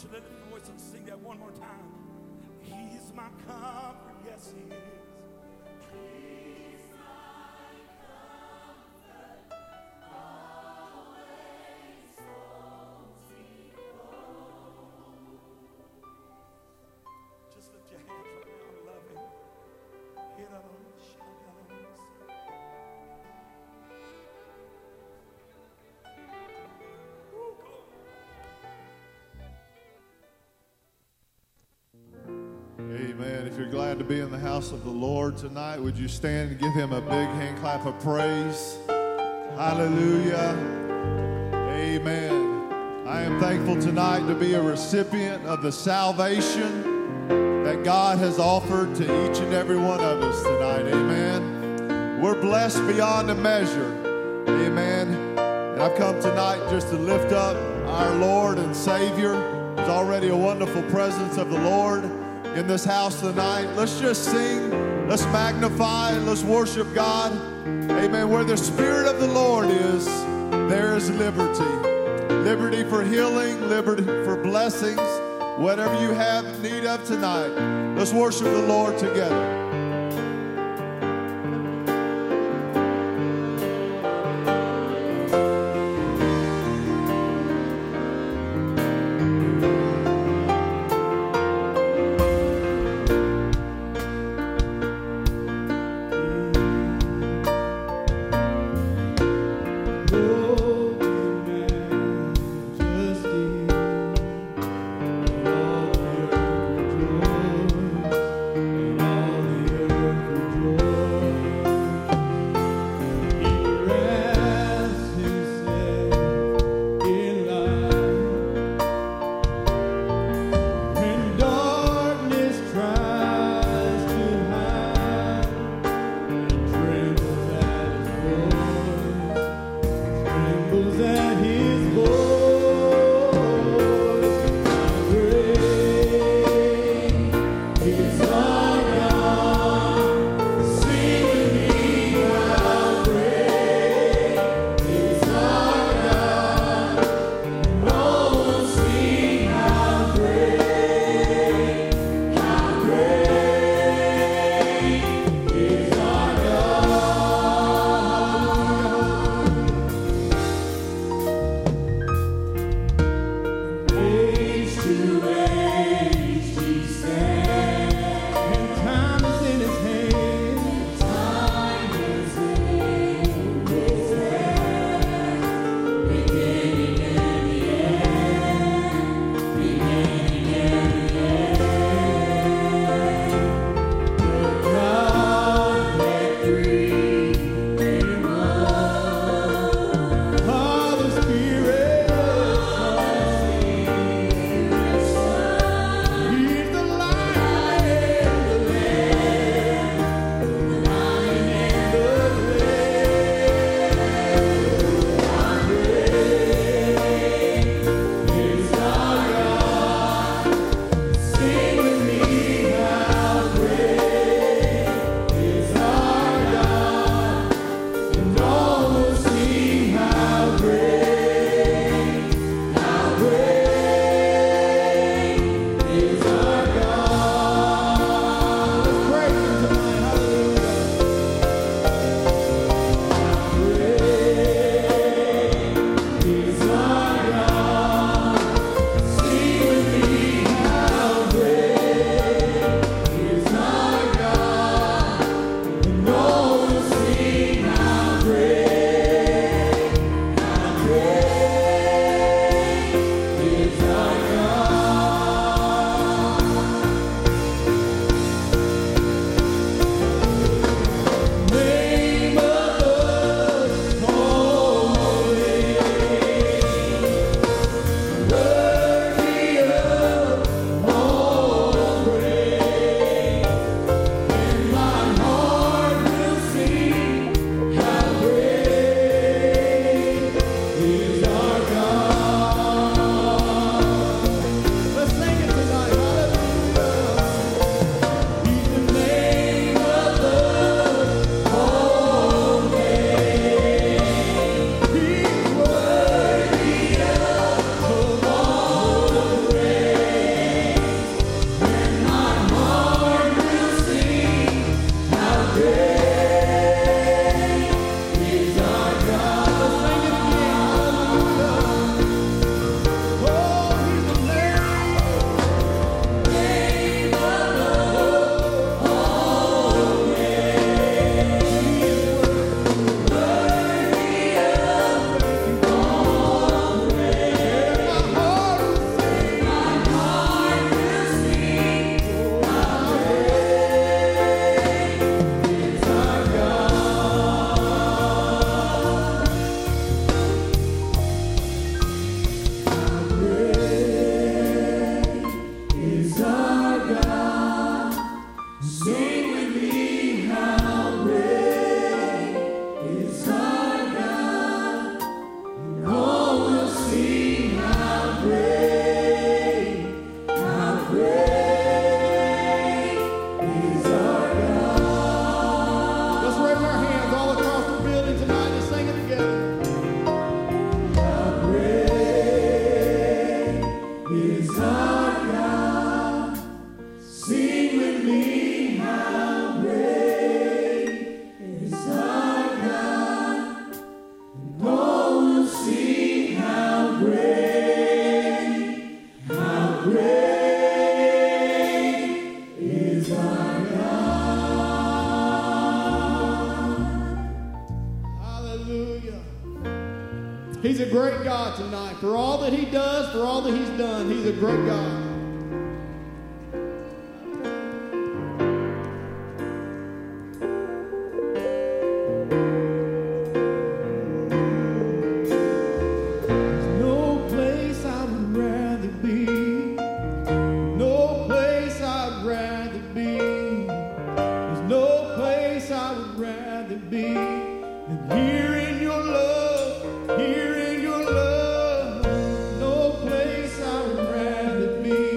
Church, lift up your voice and sing that one more time. He's my comfort, yes he is. Amen. If you're glad to be in the house of the Lord tonight, would you stand and give him a big hand clap of praise? Hallelujah. Amen. I am thankful tonight to be a recipient of the salvation that God has offered to each and every one of us tonight. Amen. We're blessed beyond a measure. Amen. And I've come tonight just to lift up our Lord and Savior. There's already a wonderful presence of the Lord in this house tonight. Let's just sing, let's magnify, and let's worship God. Amen. Where the Spirit of the Lord is, there is liberty. Liberty for healing, liberty for blessings, whatever you have need of tonight. Let's worship the Lord together. He's a great God tonight. For all that he does, for all that he's done, he's a great God. Here in your love, no place I would rather be.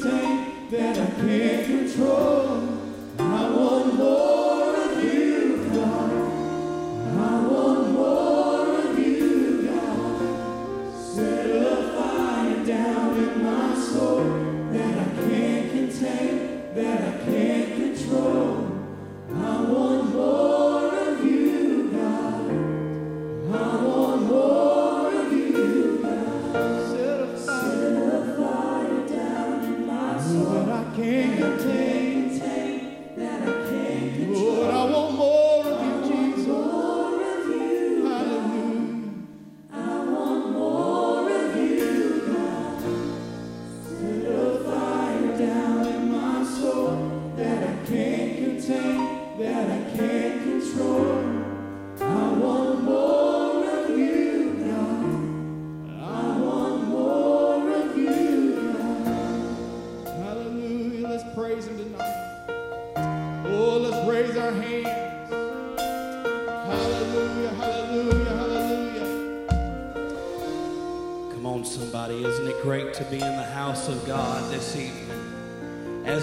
contain that I can't control. I want more of you, God. I want more of you, God. Set a fire down in my soul that I can't contain, that I can't control. I want more of you, God. I want more of you, God. Set a fire down in my soul that I can't contain.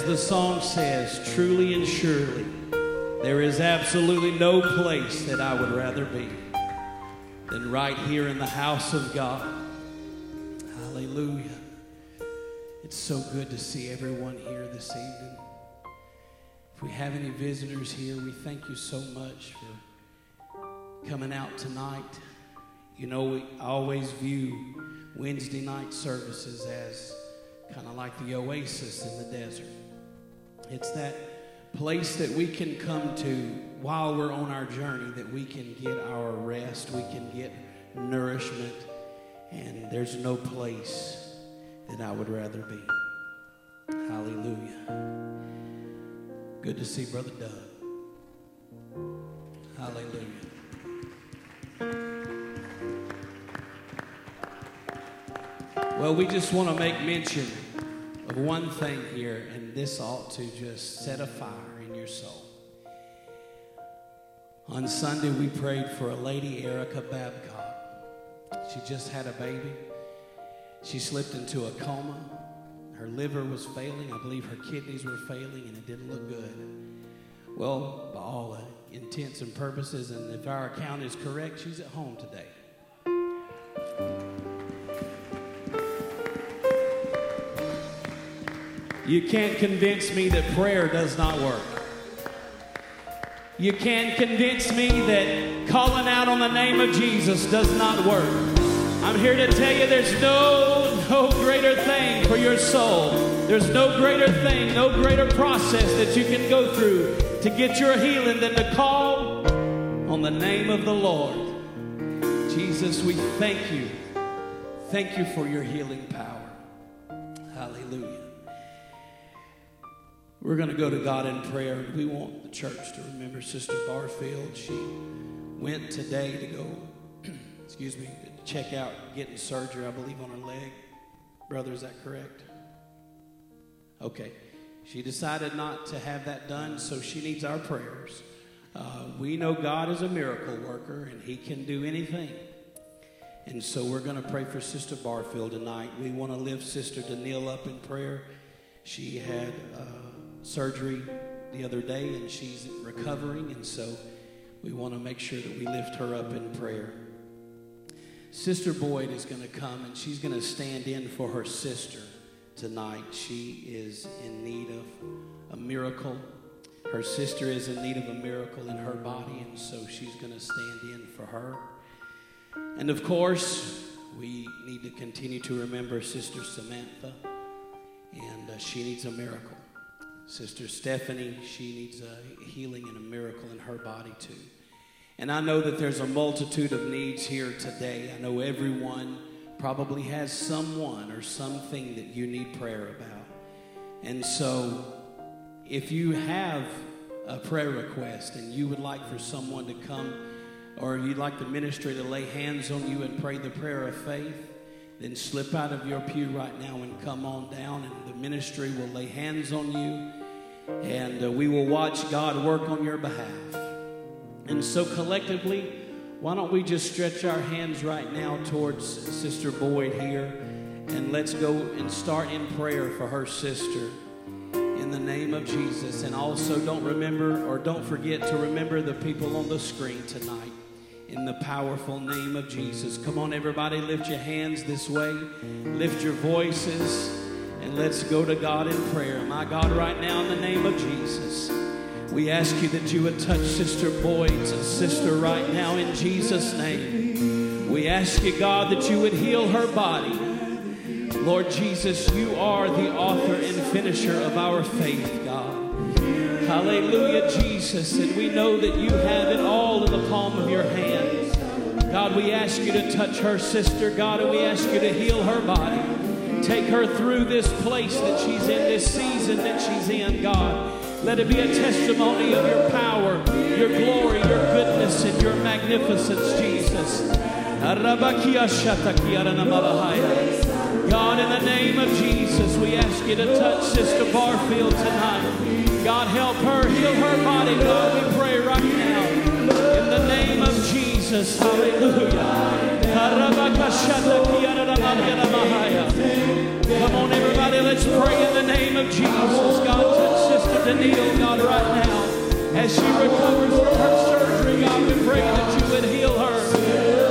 The song says, truly and surely, there is absolutely no place that I would rather be than right here in the house of God. Hallelujah. It's so good to see everyone here this evening. If we have any visitors here, we thank you so much for coming out tonight. You know, we always view Wednesday night services as kind of like the oasis in the desert. It's that place that we can come to while we're on our journey, that we can get our rest, we can get nourishment, and there's no place that I would rather be. Hallelujah. Good to see Brother Doug. Hallelujah. Well, we just want to make mention of one thing here, and this ought to just set a fire in your soul. On Sunday, we prayed for a lady, Erica Babcock. She just had a baby. She slipped into a coma. Her liver was failing. I believe her kidneys were failing, and it didn't look good. Well, by all intents and purposes, and if our account is correct, she's at home today. You can't convince me that prayer does not work. You can't convince me that calling out on the name of Jesus does not work. I'm here to tell you there's no greater thing for your soul. There's no greater thing, no greater process that you can go through to get your healing than to call on the name of the Lord. Jesus, we thank you. Thank you for your healing power. Hallelujah. We're going to go to God in prayer. We want the church to remember Sister Barfield. She went today to go, check out getting surgery, I believe, on her leg. Brother, is that correct? Okay. She decided not to have that done, so she needs our prayers. We know God is a miracle worker, and he can do anything. And so we're going to pray for Sister Barfield tonight. We want to lift Sister Daniel up in prayer. She had surgery the other day, and she's recovering, and so we want to make sure that we lift her up in prayer. Sister Boyd is going to come, and she's going to stand in for her sister tonight. She is in need of a miracle. Her sister is in need of a miracle in her body, and so she's going to stand in for her. And, of course, we need to continue to remember Sister Samantha, and she needs a miracle. Sister Stephanie, she needs a healing and a miracle in her body too. And I know that there's a multitude of needs here today. I know everyone probably has someone or something that you need prayer about. And so if you have a prayer request and you would like for someone to come, or you'd like the ministry to lay hands on you and pray the prayer of faith, then slip out of your pew right now and come on down, and the ministry will lay hands on you, and we will watch God work on your behalf. And so collectively, why don't we just stretch our hands right now towards Sister Boyd here And let's go and start in prayer for her sister in the name of Jesus. And also don't forget to remember the people on the screen tonight in the powerful name of Jesus. Come on, everybody, lift your hands this way. Lift your voices. And let's go to God in prayer. My God, right now in the name of Jesus, we ask you that you would touch Sister Boyd's sister right now in Jesus' name. We ask you, God, that you would heal her body. Lord Jesus, you are the author and finisher of our faith, God. Hallelujah, Jesus. And we know that you have it all in the palm of your hand. God, we ask you to touch her sister, God, and we ask you to heal her body. Take her through this place that she's in, this season that she's in, God. Let it be a testimony of your power, your glory, your goodness, and your magnificence, Jesus. God, in the name of Jesus, we ask you to touch Sister Barfield tonight. God, help her, heal her body, God, we pray right now. In the name of Jesus, hallelujah. Come on, everybody, let's pray in the name of Jesus. God, touch Sister Daniel, God, right now. As she recovers from her surgery, God, we pray that you would heal her.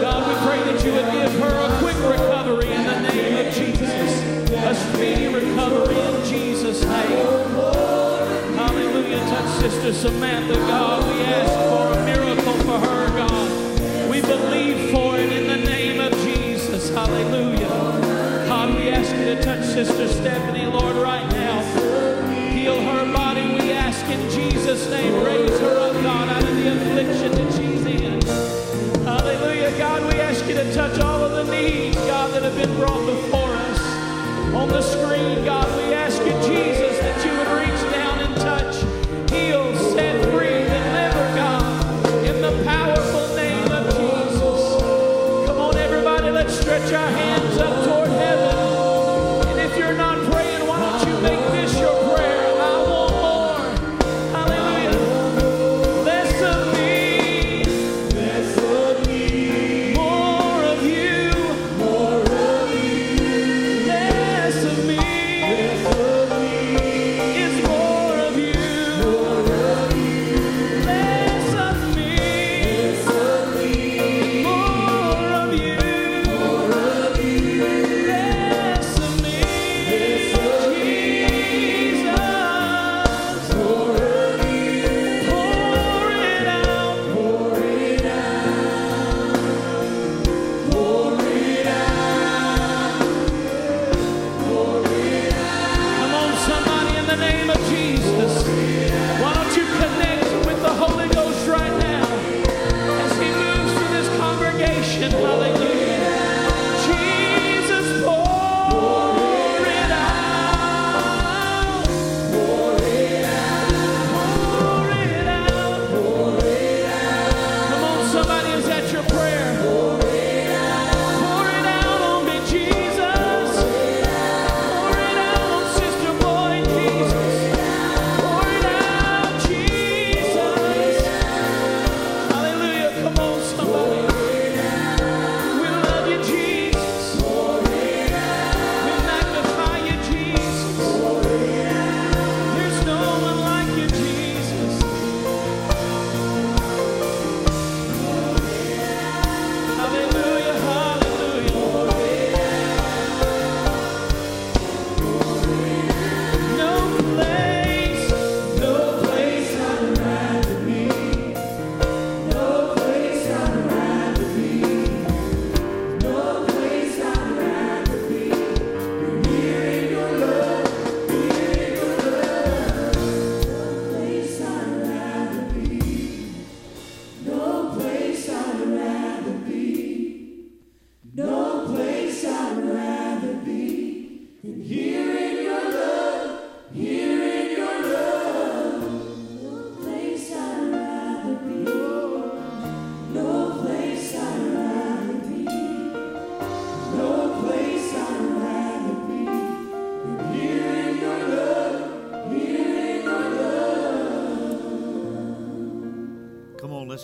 God, we pray that you would give her a quick recovery in the name of Jesus. A speedy recovery in Jesus' name. Touch Sister Samantha, God. We ask for a miracle for her, God. We believe for it in the name of Jesus. Hallelujah. God, we ask you to touch Sister Stephanie, Lord, right now. Heal her body, we ask in Jesus' name. Raise her up, God, out of the affliction that she's in. Hallelujah. God, we ask you to touch all of the needs, God, that have been brought before us. On the screen, God, we ask you, Jesus, that you would reach down and touch. Heal, set free, deliver, God, in the powerful name of Jesus. Come on, everybody, let's stretch our hands up toward heaven. And if you're not praying, why don't you make this your prayer? I want more. Hallelujah. Less of me, more of you, less of me.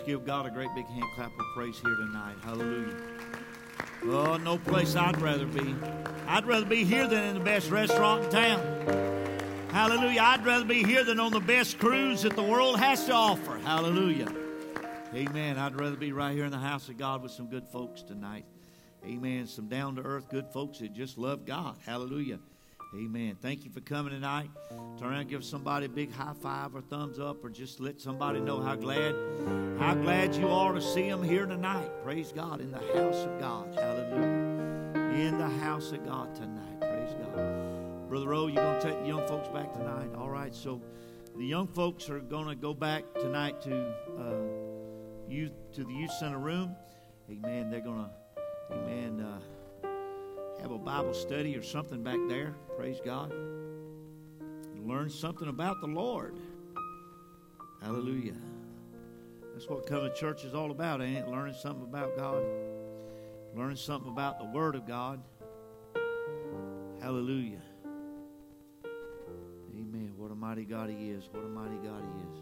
Give God a great big hand clap of praise here tonight. Hallelujah. Oh, no place I'd rather be. I'd rather be here than in the best restaurant in town. Hallelujah. I'd rather be here than on the best cruise that the world has to offer. Hallelujah. Amen. I'd rather be right here in the house of God with some good folks tonight. Amen. Some down-to-earth good folks that just love God. Hallelujah. Amen. Thank you for coming tonight. Turn around and give somebody a big high five or thumbs up, or just let somebody know how glad you are to see them here tonight. Praise God. In the house of God. Hallelujah. In the house of God tonight. Praise God. Brother O, you're going to take the young folks back tonight. All right. So the young folks are going to go back tonight to the youth center room. Amen. They're going to have a Bible study or something back there. Praise God. Learn something about the Lord. Hallelujah. That's what coming to church is all about, ain't it? Learning something about God. Learning something about the Word of God. Hallelujah. Amen. What a mighty God He is. What a mighty God He is.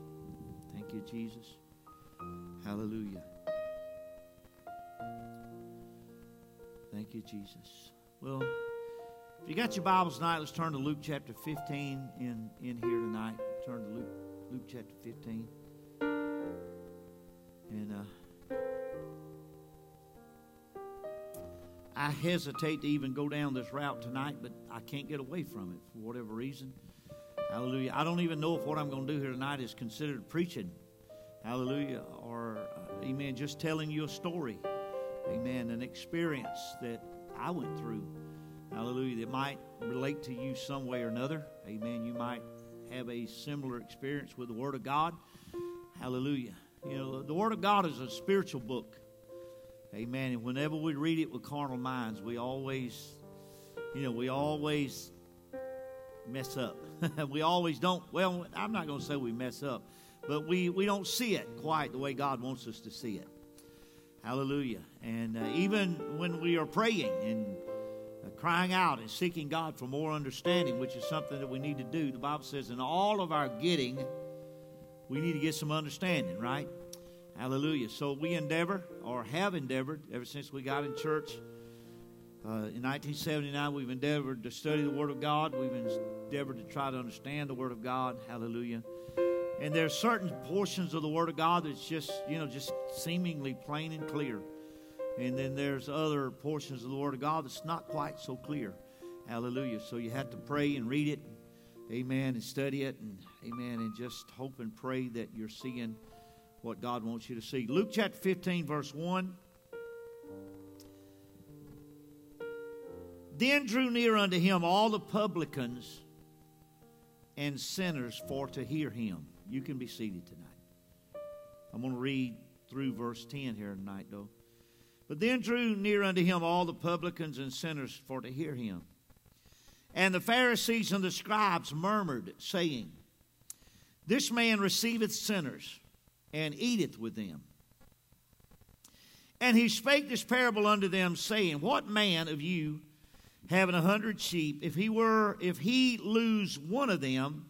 Thank you, Jesus. Hallelujah. Thank you, Jesus. Well, if you got your Bibles tonight, let's turn to Luke chapter 15 in here tonight. Turn to Luke chapter 15. And I hesitate to even go down this route tonight, but I can't get away from it for whatever reason. Hallelujah. I don't even know if what I'm going to do here tonight is considered preaching. Hallelujah. Or, amen, just telling you a story. Amen. An experience that I went through. Hallelujah. That might relate to you some way or another. Amen. You might have a similar experience with the Word of God. Hallelujah. You know, the Word of God is a spiritual book. Amen. And whenever we read it with carnal minds, we always mess up. We always don't. Well, I'm not going to say we mess up, but we don't see it quite the way God wants us to see it. Hallelujah. And even when we are praying and crying out and seeking God for more understanding, which is something that we need to do, the Bible says in all of our getting, we need to get some understanding, right? Hallelujah. So we endeavor, or have endeavored, ever since we got in church in 1979, we've endeavored to study the Word of God. We've endeavored to try to understand the Word of God. Hallelujah. And there are certain portions of the Word of God that's just seemingly plain and clear. And then there's other portions of the Word of God that's not quite so clear. Hallelujah. So you have to pray and read it. Amen. And study it. And amen. And just hope and pray that you're seeing what God wants you to see. Luke chapter 15, verse 1. Then drew near unto him all the publicans and sinners for to hear him. You can be seated tonight. I'm going to read through verse 10 here tonight, though. But then drew near unto him all the publicans and sinners for to hear him. And the Pharisees and the scribes murmured, saying, This man receiveth sinners, and eateth with them. And he spake this parable unto them, saying, What man of you, having 100 sheep, if he lose one of them,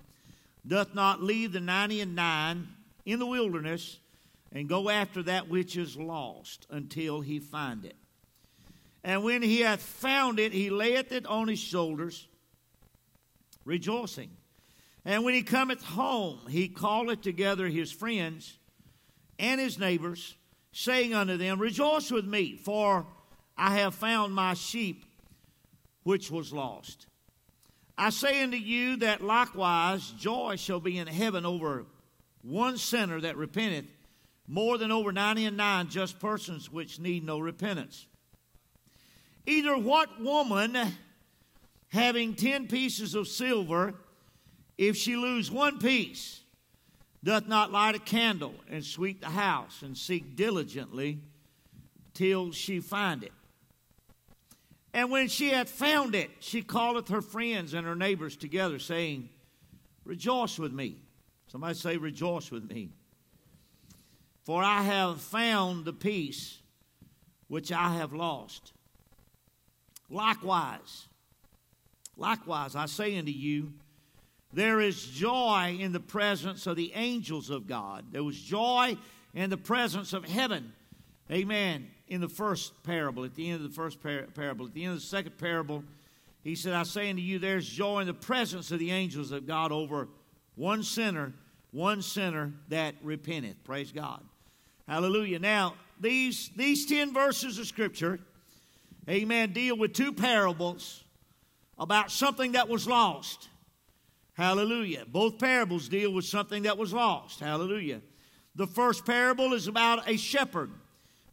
doth not leave the 99 in the wilderness, and go after that which is lost, until he find it. And when he hath found it, he layeth it on his shoulders, rejoicing. And when he cometh home, he calleth together his friends and his neighbors, saying unto them, Rejoice with me, for I have found my sheep which was lost. I say unto you that likewise joy shall be in heaven over one sinner that repenteth, more than over 99 just persons which need no repentance. Either what woman, having 10 pieces of silver, if she lose one piece, doth not light a candle and sweep the house and seek diligently till she find it? And when she hath found it, she calleth her friends and her neighbors together, saying, Rejoice with me. Somebody say, Rejoice with me. For I have found the piece which I have lost. Likewise, I say unto you, there is joy in the presence of the angels of God. There was joy in the presence of heaven. Amen. in the first parable, at the end of the first parable, at the end of the second parable, he said, I say unto you, there's joy in the presence of the angels of God over one sinner that repenteth. Praise God. Hallelujah. Now, these 10 verses of Scripture, amen, deal with two parables about something that was lost. Hallelujah. Both parables deal with something that was lost. Hallelujah. The first parable is about a shepherd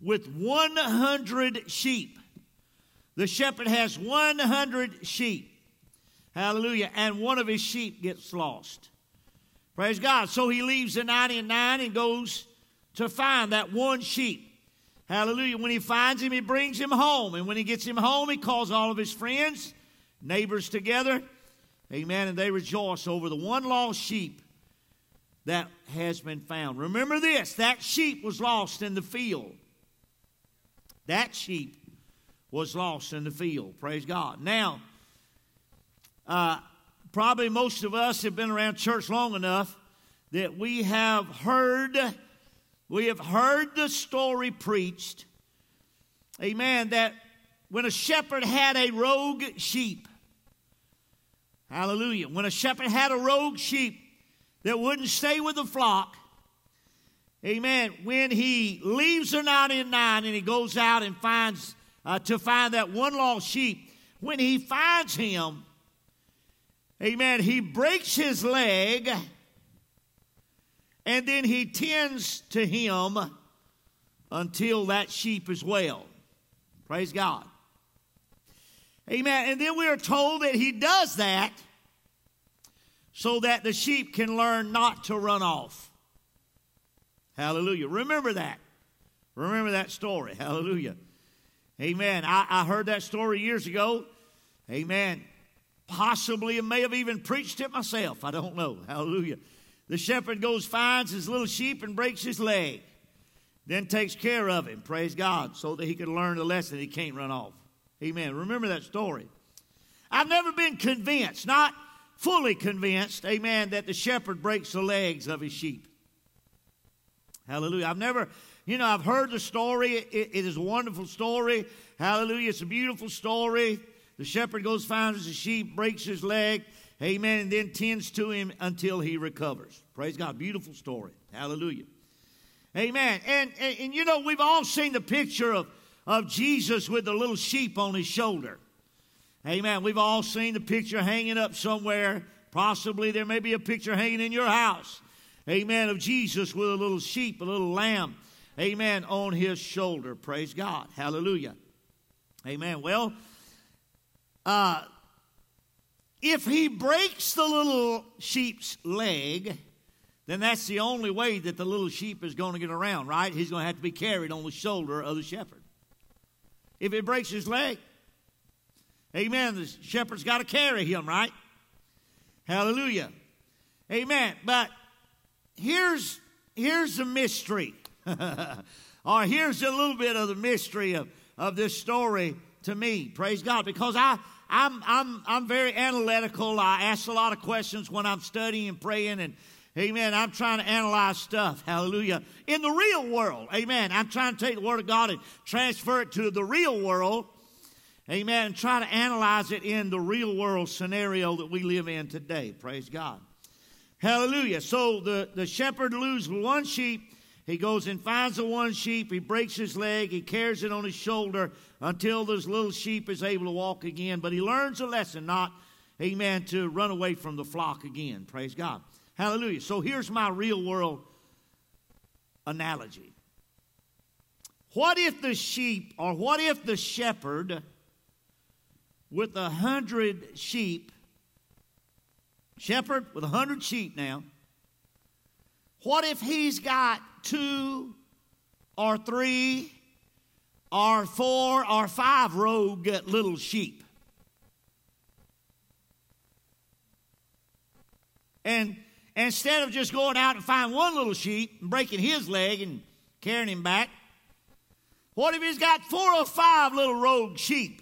with 100 sheep. The shepherd has 100 sheep. Hallelujah. And one of his sheep gets lost. Praise God. So he leaves the 99 and goes to find that one sheep. Hallelujah. When he finds him, he brings him home. And when he gets him home, he calls all of his friends, neighbors together. Amen. And they rejoice over the one lost sheep that has been found. Remember this. That sheep was lost in the field. That sheep was lost in the field. Praise God. Now, probably most of us have been around church long enough that we have heard the story preached, amen, that when a shepherd had a rogue sheep, hallelujah, when a shepherd had a rogue sheep that wouldn't stay with the flock, amen, when he leaves the 99 and he goes out and finds to find that one lost sheep, when he finds him, amen, he breaks his leg, and then he tends to him until that sheep is well. Praise God. Amen. And then we are told that he does that so that the sheep can learn not to run off. Hallelujah. Remember that. Remember that story. Hallelujah. Amen. I heard that story years ago. Amen. Possibly I may have even preached it myself. I don't know. Hallelujah. The shepherd goes, finds his little sheep, and breaks his leg. Then takes care of him, praise God, so that he can learn the lesson. He can't run off. Amen. Remember that story. I've never been convinced, not fully convinced, amen, that the shepherd breaks the legs of his sheep. Hallelujah. I've heard the story. It is a wonderful story. Hallelujah. It's a beautiful story. The shepherd goes, finds his sheep, breaks his leg. Amen. And then tends to him until he recovers. Praise God. Beautiful story. Hallelujah. Amen. And you know, we've all seen the picture of Jesus with the little sheep on his shoulder. Amen. We've all seen the picture hanging up somewhere. Possibly there may be a picture hanging in your house. Amen. Of Jesus with a little sheep, a little lamb. Amen. On his shoulder. Praise God. Hallelujah. Amen. Well, if he breaks the little sheep's leg, then that's the only way that the little sheep is going to get around, right? He's going to have to be carried on the shoulder of the shepherd. If it breaks his leg, amen, the shepherd's got to carry him, right? Hallelujah. Amen. But here's the mystery, or here's a little bit of the mystery of this story to me, praise God, because I'm very analytical. I ask a lot of questions when I'm studying and praying, and amen, I'm trying to analyze stuff, hallelujah, in the real world, amen. I'm trying to take the Word of God and transfer it to the real world, amen, and try to analyze it in the real world scenario that we live in today, praise God. Hallelujah. So the shepherd loses one sheep. He goes and finds the one sheep. He breaks his leg. He carries it on his shoulder until this little sheep is able to walk again. But he learns a lesson, not, amen, to run away from the flock again. Praise God. Hallelujah. So here's my real world analogy. What if the shepherd with 100 sheep, shepherd with 100 sheep now, what if he's got 2 or 3 or 4 or 5 rogue little sheep? And instead of just going out and finding one little sheep and breaking his leg and carrying him back, what if he's got 4 or 5 little rogue sheep?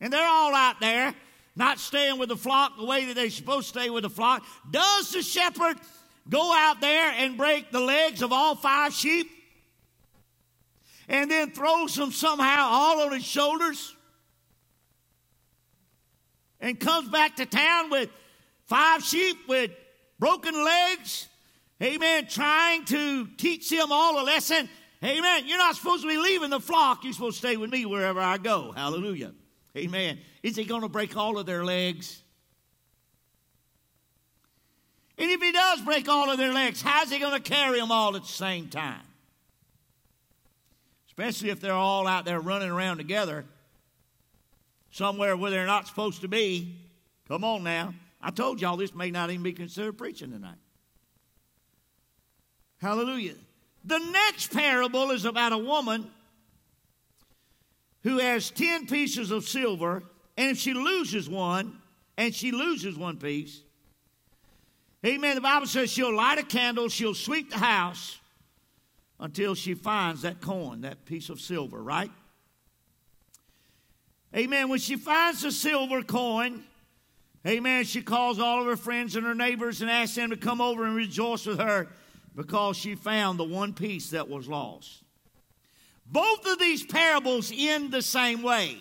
And they're all out there, not staying with the flock the way that they're supposed to stay with the flock. Does the shepherd go out there and break the legs of all 5 sheep? and then throws them somehow all on his shoulders and comes back to town with 5 sheep with broken legs, amen, trying to teach them all a lesson. Amen. You're not supposed to be leaving the flock. You're supposed to stay with me wherever I go. Hallelujah. Amen. Is he going to break all of their legs? And if he does break all of their legs, how's he going to carry them all at the same time? Especially if they're all out there running around together somewhere where they're not supposed to be. Come on now. I told y'all this may not even be considered preaching tonight. Hallelujah. The next parable is about a woman who has 10 pieces of silver, and if she loses one, and she loses one piece, amen, the Bible says she'll light a candle, she'll sweep the house until she finds that coin, that piece of silver, right? Amen. When she finds the silver coin, amen, she calls all of her friends and her neighbors and asks them to come over and rejoice with her because she found the one piece that was lost. Both of these parables end the same way.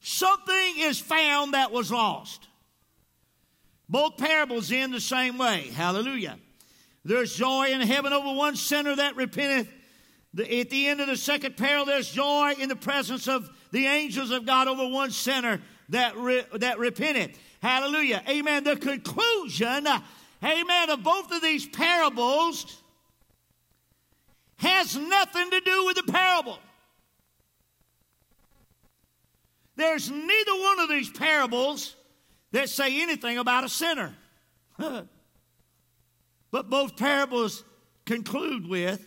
Something is found that was lost. Both parables end the same way. Hallelujah. There's joy in heaven over one sinner that repenteth. At the end of the second parable, there's joy in the presence of the angels of God over one sinner that repenteth. Hallelujah. Amen. The conclusion, amen, of both of these parables has nothing to do with the parable. There's neither one of these parables that say anything about a sinner. But both parables conclude with,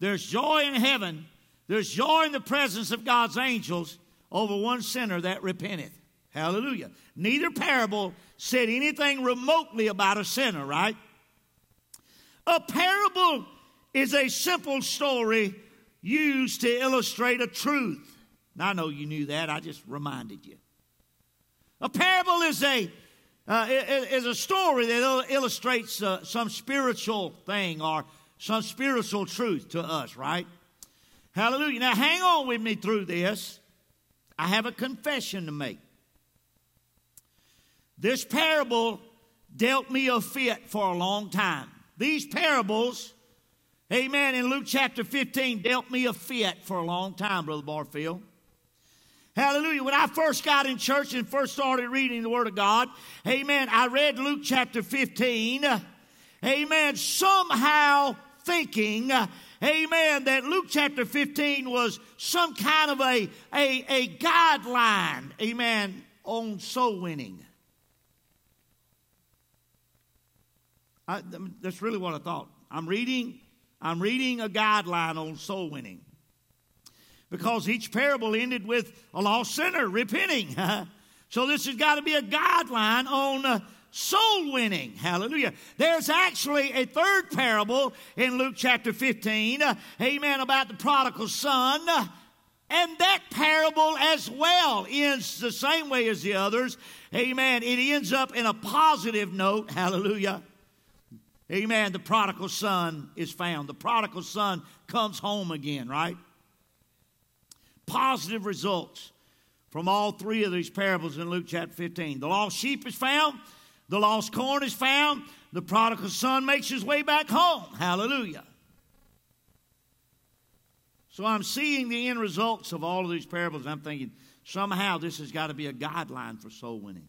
there's joy in heaven, there's joy in the presence of God's angels over one sinner that repenteth. Hallelujah. Neither parable said anything remotely about a sinner, right? A parable is a simple story used to illustrate a truth. Now, I know you knew that. I just reminded you. A parable is a story that illustrates some spiritual thing or some spiritual truth to us, right? Hallelujah. Now, hang on with me through this. I have a confession to make. This parable dealt me a fit for a long time. These parables, amen, in Luke chapter 15, dealt me a fit for a long time, Brother Barfield. Hallelujah. When I first got in church and first started reading the Word of God, amen, I read Luke chapter 15, amen, somehow thinking, amen, that Luke chapter 15 was some kind of a guideline, amen, on soul winning. That's really what I thought. I'm reading a guideline on soul winning. Because each parable ended with a lost sinner repenting. So this has got to be a guideline on soul winning. Hallelujah. There's actually a third parable in Luke chapter 15, amen, about the prodigal son. And that parable as well ends the same way as the others. Amen. It ends up in a positive note. Hallelujah. Amen. The prodigal son is found. The prodigal son comes home again, right? Positive results from all three of these parables in Luke chapter 15. The lost sheep is found. The lost corn is found. The prodigal son makes his way back home. Hallelujah. So I'm seeing the end results of all of these parables. I'm thinking somehow this has got to be a guideline for soul winning.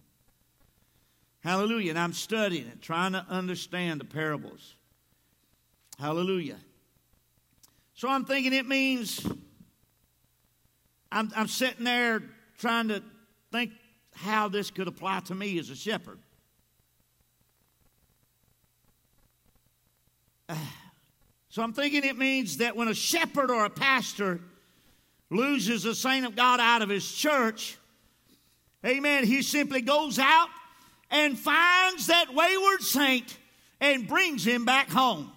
Hallelujah. And I'm studying it, trying to understand the parables. Hallelujah. So I'm thinking it means... I'm sitting there trying to think how this could apply to me as a shepherd. So I'm thinking it means that when a shepherd or a pastor loses a saint of God out of his church, amen, he simply goes out and finds that wayward saint and brings him back home.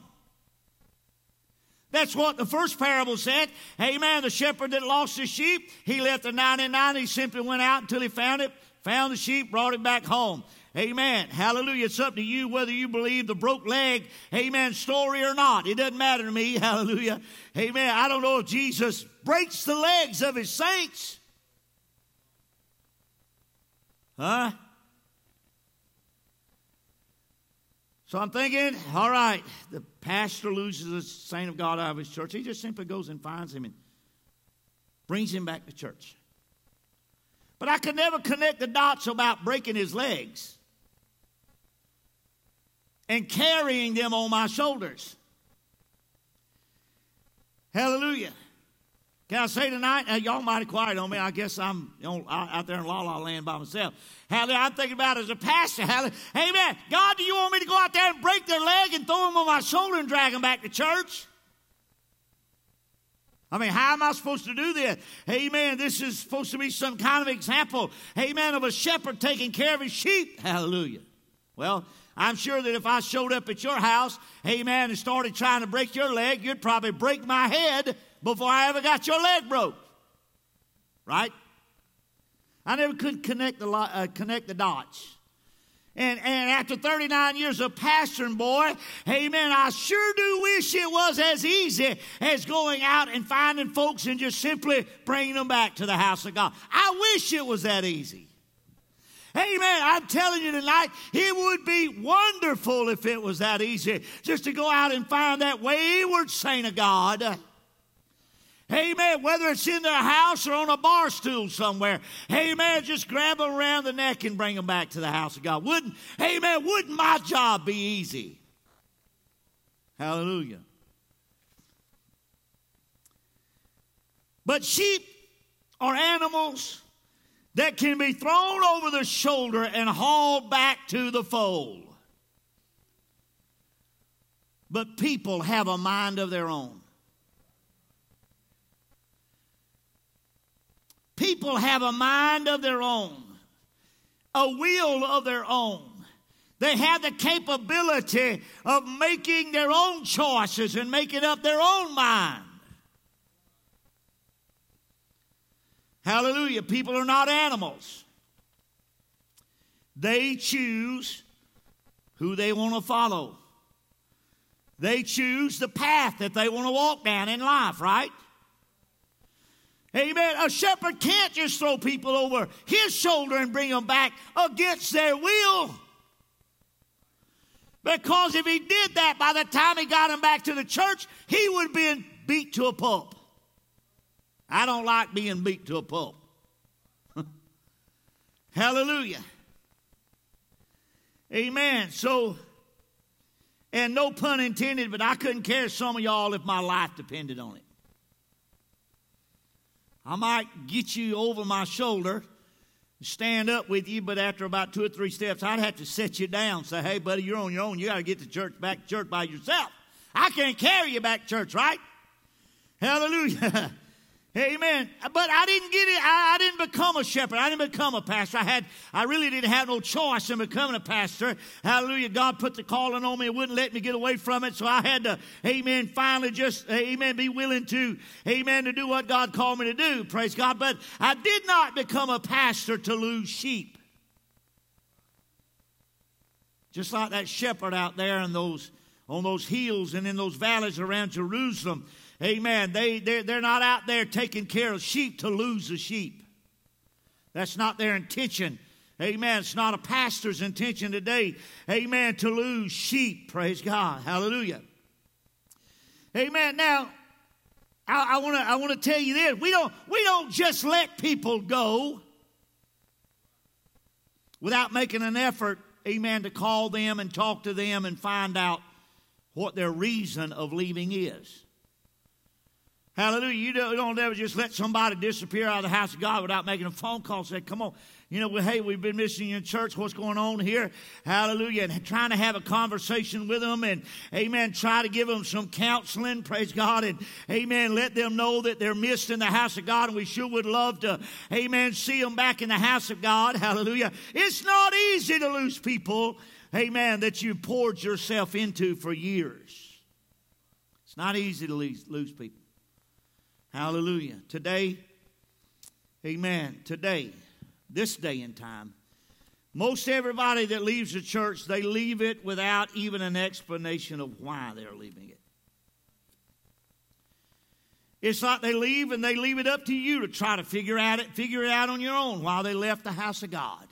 That's what the first parable said. Amen. The shepherd that lost his sheep, he left the 99. He simply went out until he found it, found the sheep, brought it back home. Amen. Hallelujah. It's up to you whether you believe the broke leg, amen, story or not. It doesn't matter to me. Hallelujah. Amen. I don't know if Jesus breaks the legs of his saints. Huh? So I'm thinking, all right, the pastor loses the saint of God out of his church. He just simply goes and finds him and brings him back to church. But I could never connect the dots about breaking his legs and carrying them on my shoulders. Hallelujah. Can I say tonight, y'all mighty quiet on me. I guess I'm out there in La La Land by myself. Hallelujah. I'm thinking about it as a pastor. Hallelujah. Amen. God, do you want me to go out there and break their leg and throw them on my shoulder and drag them back to church? I mean, how am I supposed to do this? Amen. This is supposed to be some kind of example, amen, of a shepherd taking care of his sheep. Hallelujah. Well, I'm sure that if I showed up at your house, amen, and started trying to break your leg, you'd probably break my head before I ever got your leg broke. Right? I never could connect the dots. And after 39 years of pastoring, boy, amen, I sure do wish it was as easy as going out and finding folks and just simply bringing them back to the house of God. I wish it was that easy. Amen. I'm telling you tonight, it would be wonderful if it was that easy just to go out and find that wayward saint of God. Amen. Whether it's in their house or on a bar stool somewhere. Amen. Just grab them around the neck and bring them back to the house of God. Wouldn't my job be easy? Hallelujah. But sheep are animals that can be thrown over the shoulder and hauled back to the fold. But people have a mind of their own. People have a mind of their own, a will of their own. They have the capability of making their own choices and making up their own mind. Hallelujah. People are not animals. They choose who they want to follow. They choose the path that they want to walk down in life, right? Amen. A shepherd can't just throw people over his shoulder and bring them back against their will. Because if he did that, by the time he got them back to the church, he would have been beat to a pulp. I don't like being beat to a pulp. Hallelujah. Amen. So, and no pun intended, but I couldn't care some of y'all if my life depended on it. I might get you over my shoulder, stand up with you, but after about 2 or 3 steps, I'd have to set you down, say, hey, buddy, you're on your own. You got to get back to church by yourself. I can't carry you back to church, right? Hallelujah. Amen. But I didn't get it. I didn't become a shepherd. I didn't become a pastor. I really didn't have no choice in becoming a pastor. Hallelujah. God put the calling on me. It wouldn't let me get away from it. So I had to, amen, finally just, amen, be willing to, amen, to do what God called me to do. Praise God. But I did not become a pastor to lose sheep. Just like that shepherd out there in those, on those hills and in those valleys around Jerusalem. Amen. They're not out there taking care of sheep to lose the sheep. That's not their intention. Amen. It's not a pastor's intention today. Amen. To lose sheep. Praise God. Hallelujah. Amen. Now, I want to tell you this. We don't just let people go without making an effort, amen, to call them and talk to them and find out what their reason of leaving is. Hallelujah. You don't ever just let somebody disappear out of the house of God without making a phone call and say, come on, you know, hey, we've been missing you in church. What's going on here? Hallelujah. And trying to have a conversation with them and, amen, try to give them some counseling. Praise God. And, amen, let them know that they're missed in the house of God. And we sure would love to, amen, see them back in the house of God. Hallelujah. It's not easy to lose people, amen, that you poured yourself into for years. It's not easy to lose people. Hallelujah. Today, amen, this day and time, Most everybody that leaves the church, they leave it without even an explanation of why they're leaving it. It's like they leave and they leave it up to you to try to figure it out on your own while they left the house of God.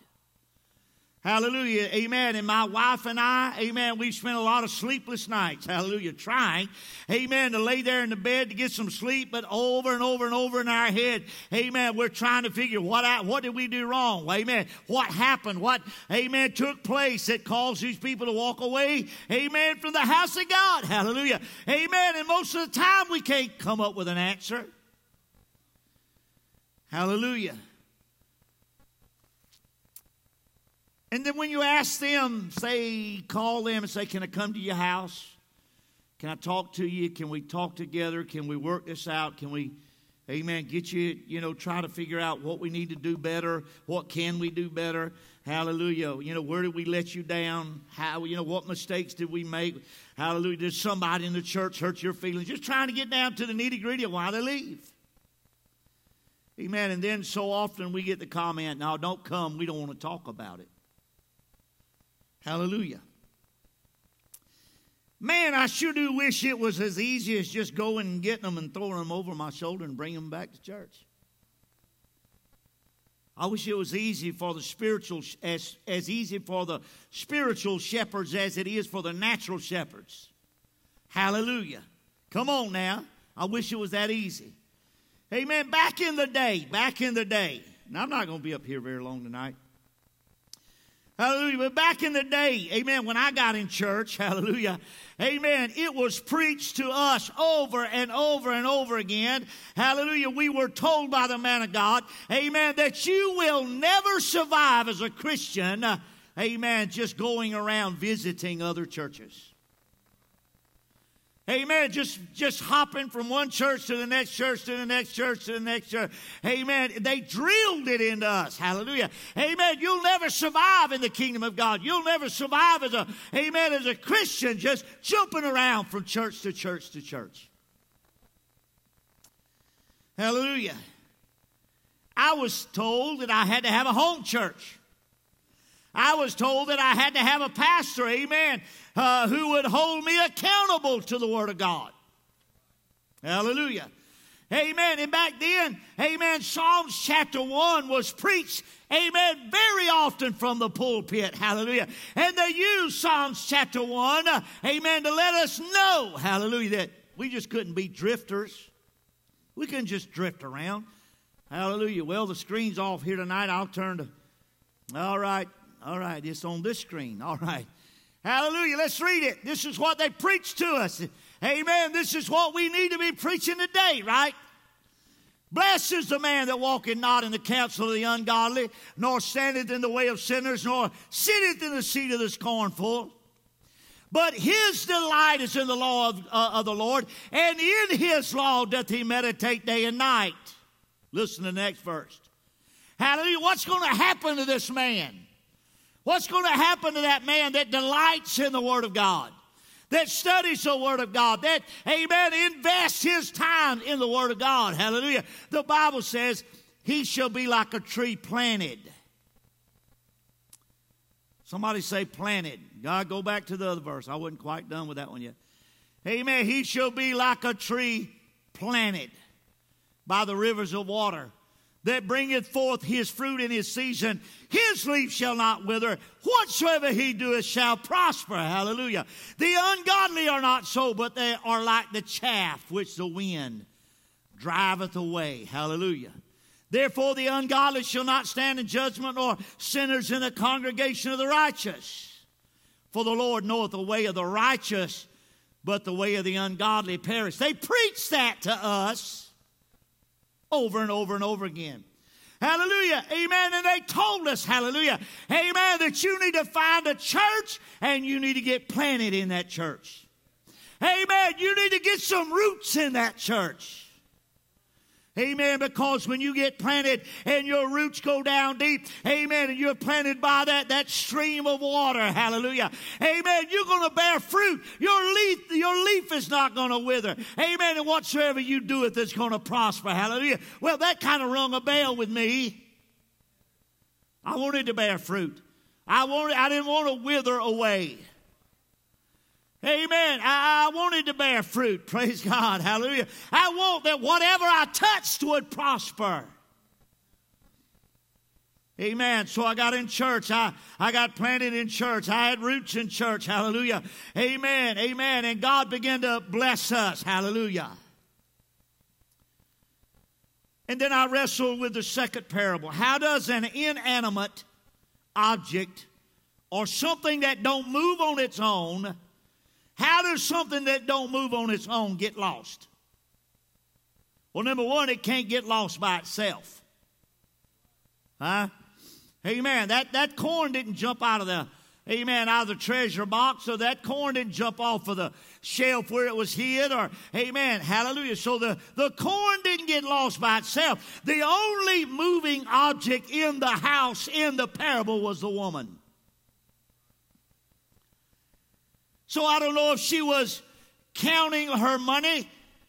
Hallelujah, amen. And my wife and I, amen, we spent a lot of sleepless nights, hallelujah, trying, amen, to lay there in the bed to get some sleep, but over and over and over in our head, amen, we're trying to figure what did we do wrong, amen, what happened, what, amen, took place that caused these people to walk away, amen, from the house of God, hallelujah, amen. And most of the time we can't come up with an answer, hallelujah. And then when you ask them, say, call them and say, can I come to your house? Can I talk to you? Can we talk together? Can we work this out? Can we, amen, get you, try to figure out what we need to do better? What can we do better? Hallelujah. Where did we let you down? How, what mistakes did we make? Hallelujah. Did somebody in the church hurt your feelings? Just trying to get down to the nitty-gritty of why they leave. Amen. And then so often we get the comment, no, don't come. We don't want to talk about it. Hallelujah. Man, I sure do wish it was as easy as just going and getting them and throwing them over my shoulder and bringing them back to church. I wish it was easy for the spiritual, as easy for the spiritual shepherds as it is for the natural shepherds. Hallelujah. Come on now. I wish it was that easy. Amen. Back in the day. And I'm not going to be up here very long tonight. Hallelujah. But back in the day, amen, when I got in church, hallelujah, amen, it was preached to us over and over and over again. Hallelujah. We were told by the man of God, amen, that you will never survive as a Christian, amen, just going around visiting other churches. Amen. Just hopping from one church to the next church to the next church to the next church. Amen. They drilled it into us. Hallelujah. Amen. You'll never survive in the kingdom of God. You'll never survive as a Christian just jumping around from church to church to church. Hallelujah. I was told that I had to have a home church. I was told that I had to have a pastor, amen, who would hold me accountable to the Word of God. Hallelujah. Amen. And back then, amen, Psalms chapter 1 was preached, amen, very often from the pulpit. Hallelujah. And they used Psalms chapter 1, amen, to let us know, hallelujah, that we just couldn't be drifters. We couldn't just drift around. Hallelujah. Well, the screen's off here tonight. I'll turn to, all right, it's on this screen. All right. Hallelujah. Let's read it. This is what they preach to us. Amen. This is what we need to be preaching today, right? Blessed is the man that walketh not in the counsel of the ungodly, nor standeth in the way of sinners, nor sitteth in the seat of the scornful. But his delight is in the law of the Lord, and in his law doth he meditate day and night. Listen to the next verse. Hallelujah. What's going to happen to this man? What's going to happen to that man that delights in the Word of God, that studies the Word of God, that, amen, invests his time in the Word of God? Hallelujah. The Bible says, he shall be like a tree planted. Somebody say planted. God, go back to the other verse. I wasn't quite done with that one yet. Amen. He shall be like a tree planted by the rivers of water, that bringeth forth his fruit in his season. His leaf shall not wither. Whatsoever he doeth shall prosper. Hallelujah. The ungodly are not so, but they are like the chaff which the wind driveth away. Hallelujah. Therefore the ungodly shall not stand in judgment, nor sinners in the congregation of the righteous. For the Lord knoweth the way of the righteous, but the way of the ungodly perish. They preach that to us over and over and over again. Hallelujah. Amen. And they told us, hallelujah, amen, that you need to find a church and you need to get planted in that church. Amen. You need to get some roots in that church. Amen. Because when you get planted and your roots go down deep, amen, and you're planted by that stream of water, hallelujah, amen, you're going to bear fruit. Your leaf is not going to wither. Amen. And whatsoever you doeth is going to prosper. Hallelujah. Well, that kind of rung a bell with me. I wanted to bear fruit. I didn't want to wither away. Amen. I wanted to bear fruit. Praise God. Hallelujah. I want that whatever I touched would prosper. Amen. So I got in church. I got planted in church. I had roots in church. Hallelujah. Amen. Amen. And God began to bless us. Hallelujah. And then I wrestled with the second parable. How does an inanimate object or something that don't move on its own, how does something that don't move on its own get lost? Well, number one, it can't get lost by itself. Huh? Amen. That corn didn't jump out of the, amen, out of the treasure box, or that corn didn't jump off of the shelf where it was hid, or, amen, hallelujah. So the corn didn't get lost by itself. The only moving object in the house in the parable was the woman. So I don't know if she was counting her money,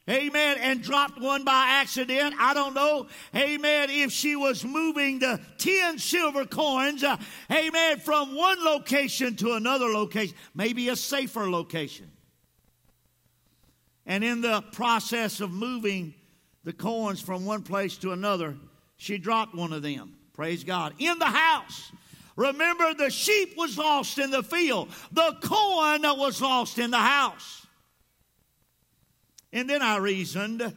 amen, and dropped one by accident. I don't know, amen, if she was moving the 10 silver coins, amen, from one location to another location, maybe a safer location. And in the process of moving the coins from one place to another, she dropped one of them, praise God, in the house. Remember, the sheep was lost in the field. The coin was lost in the house. And then I reasoned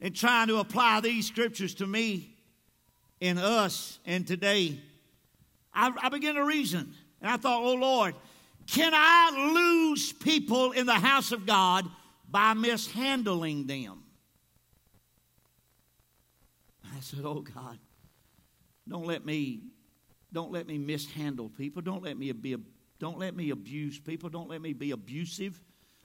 in trying to apply these scriptures to me and us and today. I began to reason. And I thought, oh, Lord, can I lose people in the house of God by mishandling them? I said, oh, God, don't let me mishandle people. Don't let me abuse people. Don't let me be abusive.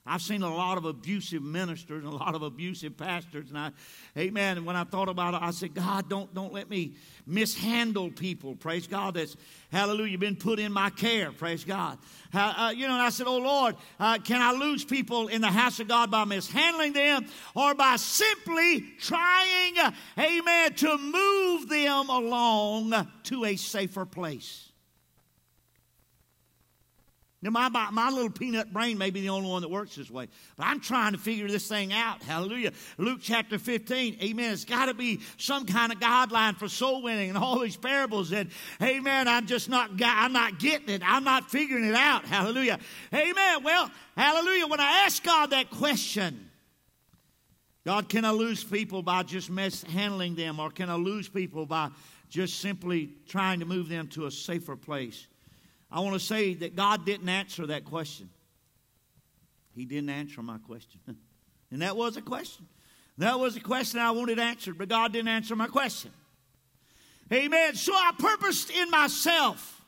I've seen a lot of abusive ministers and a lot of abusive pastors. And amen. And when I thought about it, I said, God, don't let me mishandle people. Praise God. That's, hallelujah, been put in my care. Praise God. And I said, oh, Lord, can I lose people in the house of God by mishandling them or by simply trying, amen, to move them along to a safer place? Now, my little peanut brain may be the only one that works this way, but I'm trying to figure this thing out. Hallelujah. Luke chapter 15, amen. It's got to be some kind of guideline for soul winning and all these parables. And, amen, I'm not getting it. I'm not figuring it out. Hallelujah. Amen. Well, hallelujah. When I asked God that question, God, can I lose people by just mishandling them, or can I lose people by just simply trying to move them to a safer place? I want to say that God didn't answer that question. He didn't answer my question. And that was a question. That was a question I wanted answered, but God didn't answer my question. Amen. So I purposed in myself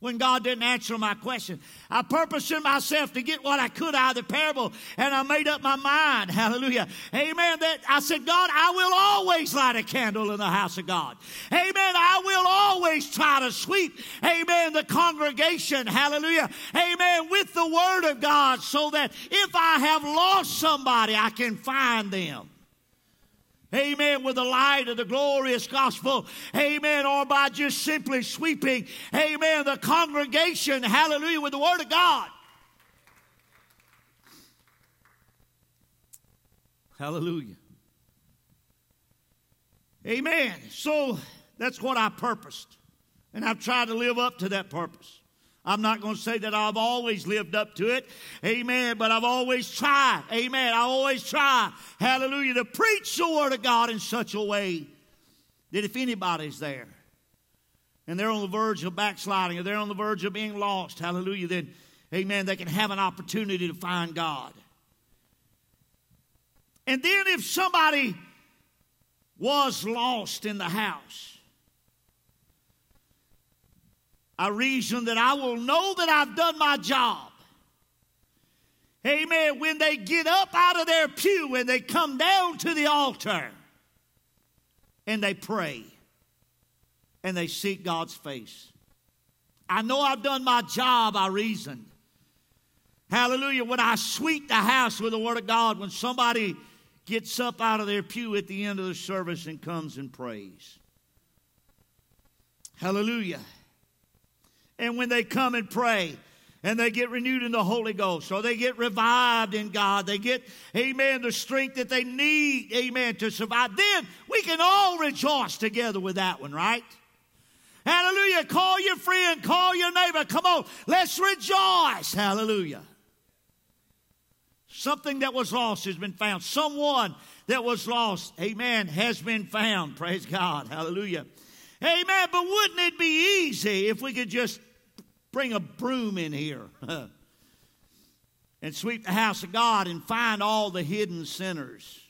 when God didn't answer my question. I purposed in myself to get what I could out of the parable, and I made up my mind. Hallelujah. Amen. That I said, God, I will always light a candle in the house of God. Amen. I will always try to sweep, amen, the congregation. Hallelujah. Amen. With the word of God, so that if I have lost somebody, I can find them. Amen, with the light of the glorious gospel. Amen, or by just simply sweeping, amen, the congregation, hallelujah, with the word of God. Hallelujah. Amen. So that's what I purposed. And I've tried to live up to that purpose. I'm not going to say that I've always lived up to it, amen, but I've always tried, amen, I always try, hallelujah, to preach the word of God in such a way that if anybody's there and they're on the verge of backsliding or they're on the verge of being lost, hallelujah, then, amen, they can have an opportunity to find God. And then if somebody was lost in the house, I reason that I will know that I've done my job. Amen. When they get up out of their pew and they come down to the altar and they pray and they seek God's face. I know I've done my job, I reason. Hallelujah. When I sweep the house with the word of God, when somebody gets up out of their pew at the end of the service and comes and prays. Hallelujah. And when they come and pray, and they get renewed in the Holy Ghost, or they get revived in God, they get, amen, the strength that they need, amen, to survive, then we can all rejoice together with that one, right? Hallelujah. Call your friend, call your neighbor. Come on, let's rejoice. Hallelujah. Something that was lost has been found. Someone that was lost, amen, has been found. Praise God. Hallelujah. Amen. But wouldn't it be easy if we could just bring a broom in here and sweep the house of God and find all the hidden sinners?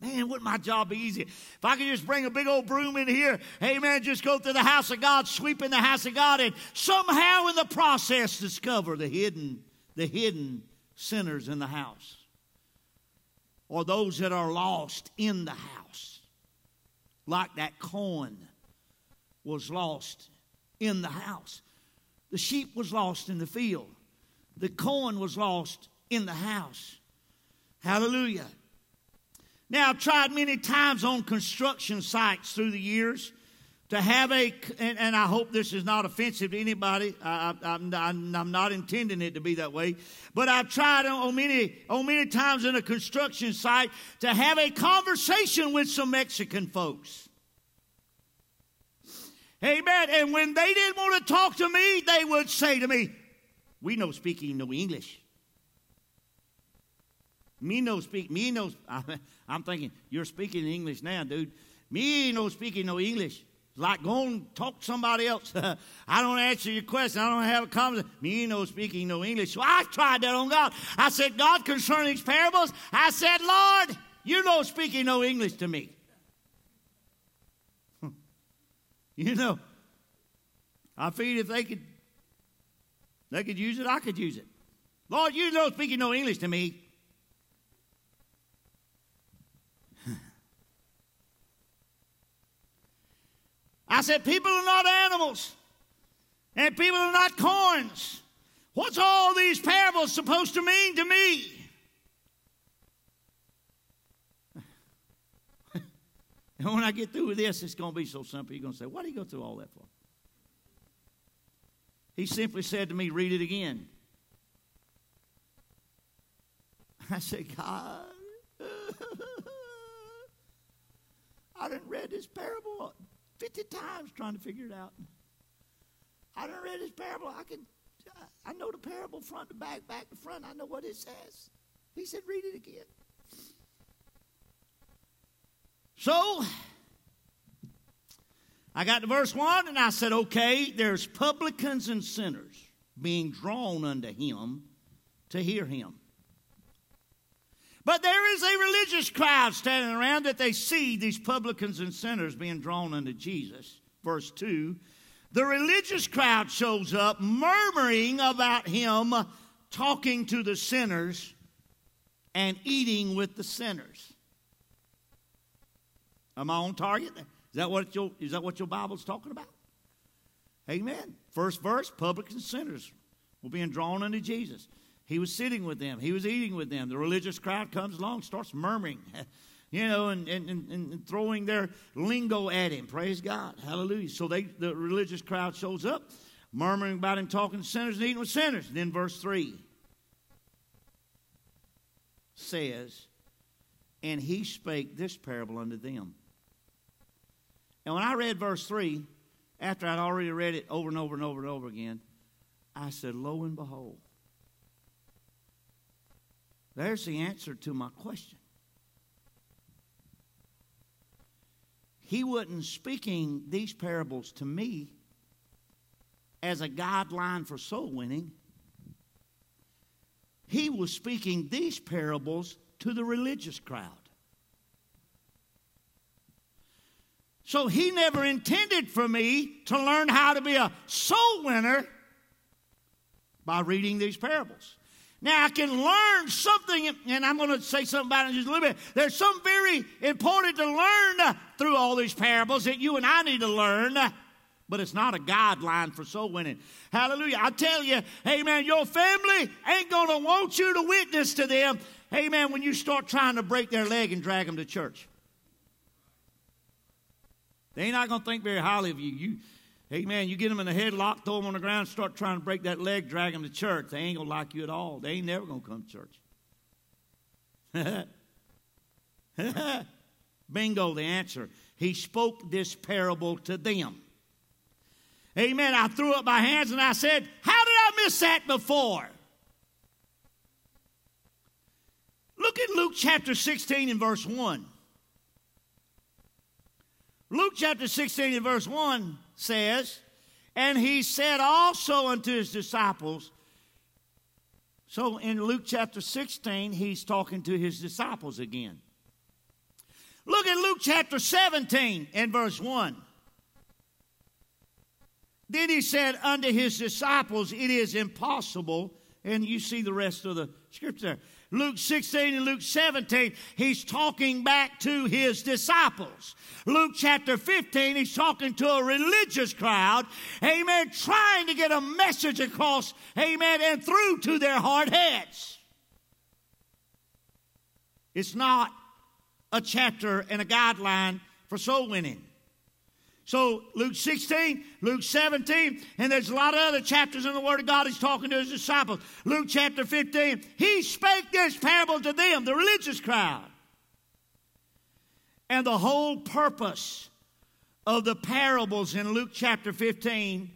Man, wouldn't my job be easy? If I could just bring a big old broom in here, amen, just go through the house of God, sweep in the house of God, and somehow in the process discover the hidden sinners in the house, or those that are lost in the house, like that coin was lost in the house. The sheep was lost in the field. The coin was lost in the house. Hallelujah. Now, I've tried many times on construction sites through the years to have and I hope this is not offensive to anybody. I'm not intending it to be that way. But I've tried on many times in a construction site to have a conversation with some Mexican folks. Amen. And when they didn't want to talk to me, they would say to me, we no speak English. I'm thinking, you're speaking English now, dude. Me no speaking no English. Like, go and talk to somebody else. I don't answer your question. I don't have a comment. Me no speaking no English. So I tried that on God. I said, God, concerning these parables, I said, Lord, you no speaking no English to me. You know, I figured if they could use it, I could use it. Lord, you know, speaking no English to me. I said, people are not animals, and people are not coins. What's all these parables supposed to mean to me? And when I get through with this, it's going to be so simple. You're going to say, what did he go through all that for? He simply said to me, read it again. I said, God, I done read this parable 50 times trying to figure it out. I done read this parable. I know the parable front to back, back to front. I know what it says. He said, read it again. So, I got to verse 1, and I said, okay, there's publicans and sinners being drawn unto him to hear him. But there is a religious crowd standing around that they see these publicans and sinners being drawn unto Jesus. Verse 2, the religious crowd shows up murmuring about him talking to the sinners and eating with the sinners. Am I on target? Is that what your Bible's talking about? Amen. First verse, publicans and sinners were being drawn unto Jesus. He was sitting with them. He was eating with them. The religious crowd comes along, starts murmuring, you know, and throwing their lingo at him. Praise God. Hallelujah. So the religious crowd shows up, murmuring about him, talking to sinners and eating with sinners. And then verse 3 says, and he spake this parable unto them. And when I read verse 3, after I'd already read it over and over and over and over again, I said, lo and behold, there's the answer to my question. He wasn't speaking these parables to me as a guideline for soul winning. He was speaking these parables to the religious crowd. So he never intended for me to learn how to be a soul winner by reading these parables. Now I can learn something, and I'm going to say something about it in just a little bit. There's something very important to learn through all these parables that you and I need to learn, but it's not a guideline for soul winning. Hallelujah. I tell you, amen, your family ain't going to want you to witness to them, amen, when you start trying to break their leg and drag them to church. They ain't not going to think very highly of you. Amen. You get them in a headlock, throw them on the ground, start trying to break that leg, drag them to church. They ain't going to like you at all. They ain't never going to come to church. Bingo, the answer. He spoke this parable to them. Amen. I threw up my hands and I said, how did I miss that before? Look at Luke chapter 16 and verse 1. Luke chapter 16 and verse 1 says, and he said also unto his disciples. So in Luke chapter 16, he's talking to his disciples again. Look at Luke chapter 17 and verse 1. Then he said unto his disciples, it is impossible. And you see the rest of the scripture there. Luke 16 and Luke 17, he's talking back to his disciples. Luke chapter 15, he's talking to a religious crowd, amen, trying to get a message across, amen, and through to their hard heads. It's not a chapter and a guideline for soul winning. So Luke 16, Luke 17, and there's a lot of other chapters in the Word of God he's talking to his disciples. Luke chapter 15, he spake this parable to them, the religious crowd. And the whole purpose of the parables in Luke chapter 15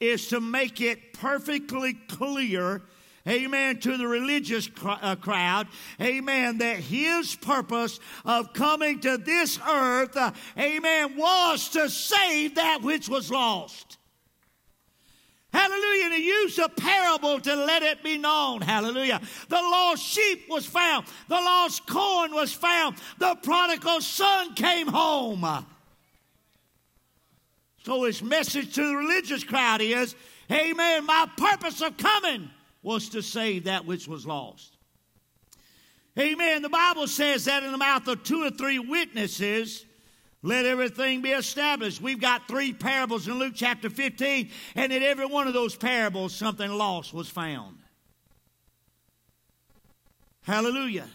is to make it perfectly clear, amen, to the religious crowd, amen, that his purpose of coming to this earth, amen, was to save that which was lost. Hallelujah. And he used a parable to let it be known. Hallelujah. The lost sheep was found. The lost coin was found. The prodigal son came home. So his message to the religious crowd is, amen, my purpose of coming was to save that which was lost. Amen. The Bible says that in the mouth of two or three witnesses, let everything be established. We've got three parables in Luke chapter 15, and in every one of those parables, something lost was found. Hallelujah.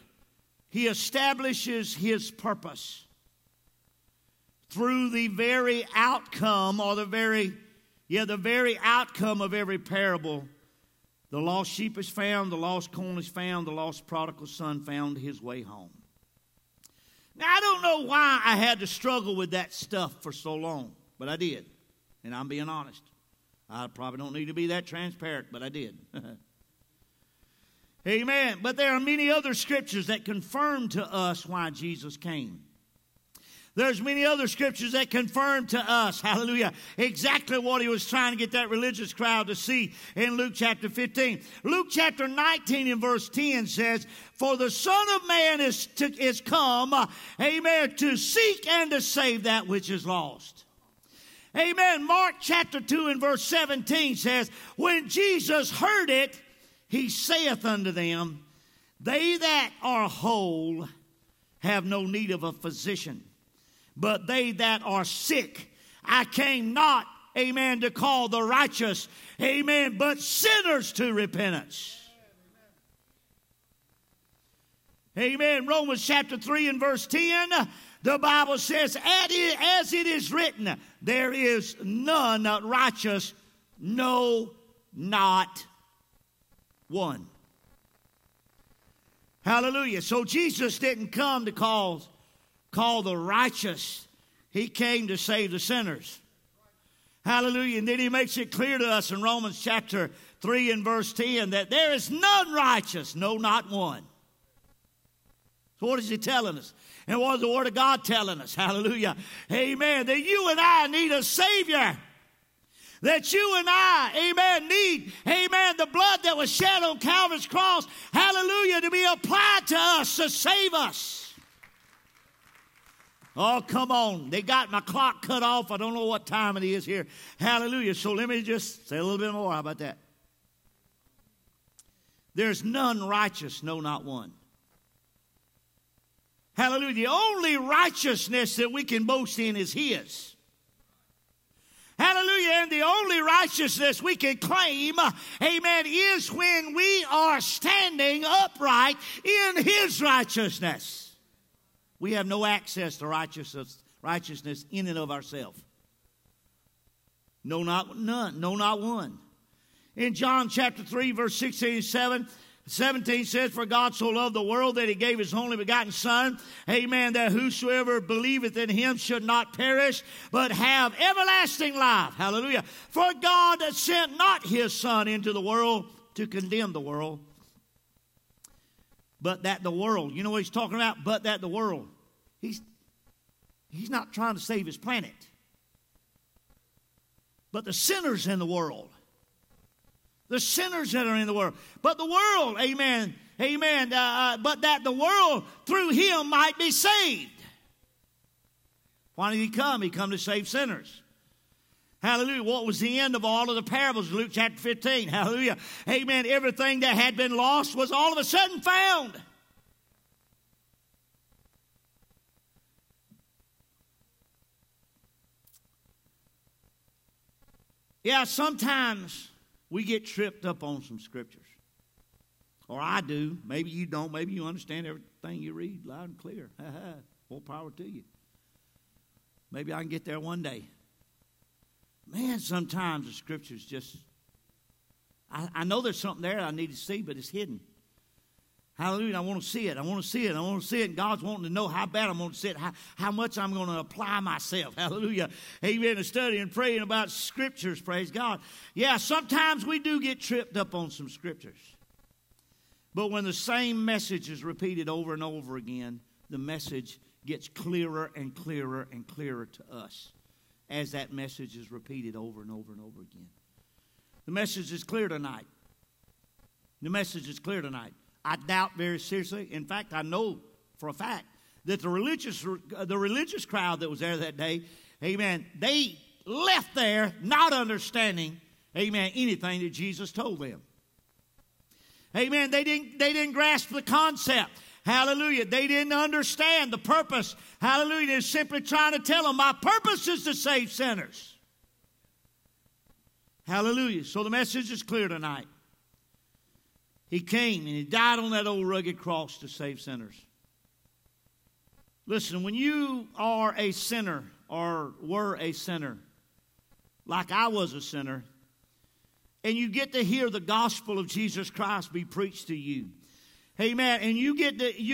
He establishes his purpose through the very outcome or the very outcome of every parable. The lost sheep is found, the lost coin is found, the lost prodigal son found his way home. Now, I don't know why I had to struggle with that stuff for so long, but I did. And I'm being honest. I probably don't need to be that transparent, but I did. Amen. But there are many other scriptures that confirm to us why Jesus came. There's many other scriptures that confirm to us, hallelujah, exactly what he was trying to get that religious crowd to see in Luke chapter 15. Luke chapter 19 and verse 10 says, for the Son of Man is come, amen, to seek and to save that which is lost. Amen. Mark chapter 2 and verse 17 says, when Jesus heard it, he saith unto them, they that are whole have no need of a physician, but they that are sick. I came not, amen, to call the righteous, amen, but sinners to repentance. Amen. Romans chapter 3 and verse 10, the Bible says, as it is written, there is none righteous, no, not one. Hallelujah. So Jesus didn't come to call the righteous. He came to save the sinners. Hallelujah. And then he makes it clear to us in Romans chapter 3 and verse 10 that there is none righteous, no, not one. So what is he telling us? And what is the Word of God telling us? Hallelujah. Amen. That you and I need a Savior. That you and I, amen, need, amen, the blood that was shed on Calvary's cross, hallelujah, to be applied to us to save us. Oh, come on. They got my clock cut off. I don't know what time it is here. Hallelujah. So let me just say a little bit more. How about that? There's none righteous, no, not one. Hallelujah. The only righteousness that we can boast in is his. Hallelujah. And the only righteousness we can claim, amen, is when we are standing upright in his righteousness. We have no access to righteousness, righteousness in and of ourselves. No, not none. No, not one. In John chapter 3, verse 16 and 17 says, "For God so loved the world that he gave his only begotten Son, amen, that whosoever believeth in him should not perish, but have everlasting life." Hallelujah. "For God sent not his Son into the world to condemn the world, but that the world," you know what he's talking about? But that the world. He's not trying to save his planet, but the sinners in the world. The sinners that are in the world. But the world, amen, amen, but that the world through him might be saved. Why did he come? He come to save sinners. Hallelujah. What was the end of all of the parables? Luke chapter 15. Hallelujah. Amen. Everything that had been lost was all of a sudden found. Yeah, sometimes we get tripped up on some scriptures. Or I do. Maybe you don't. Maybe you understand everything you read loud and clear. More power to you. Maybe I can get there one day. Man, sometimes the scriptures just, I know there's something there I need to see, but it's hidden. Hallelujah. I want to see it. I want to see it. I want to see it. And God's wanting to know how bad I'm going to see it, how much I'm going to apply myself. Hallelujah. Amen. And studying and praying about scriptures. Praise God. Yeah, sometimes we do get tripped up on some scriptures. But when the same message is repeated over and over again, the message gets clearer and clearer and clearer to us as that message is repeated over and over and over again. The message is clear tonight. The message is clear tonight. I doubt very seriously. In fact, I know for a fact that the religious crowd that was there that day, amen, they left there not understanding, amen, anything that Jesus told them. Amen. They didn't grasp the concept. Hallelujah. They didn't understand the purpose. Hallelujah. They're simply trying to tell them, my purpose is to save sinners. Hallelujah. So the message is clear tonight. He came and he died on that old rugged cross to save sinners. Listen, when you are a sinner or were a sinner, like I was a sinner, and you get to hear the gospel of Jesus Christ be preached to you, amen, and you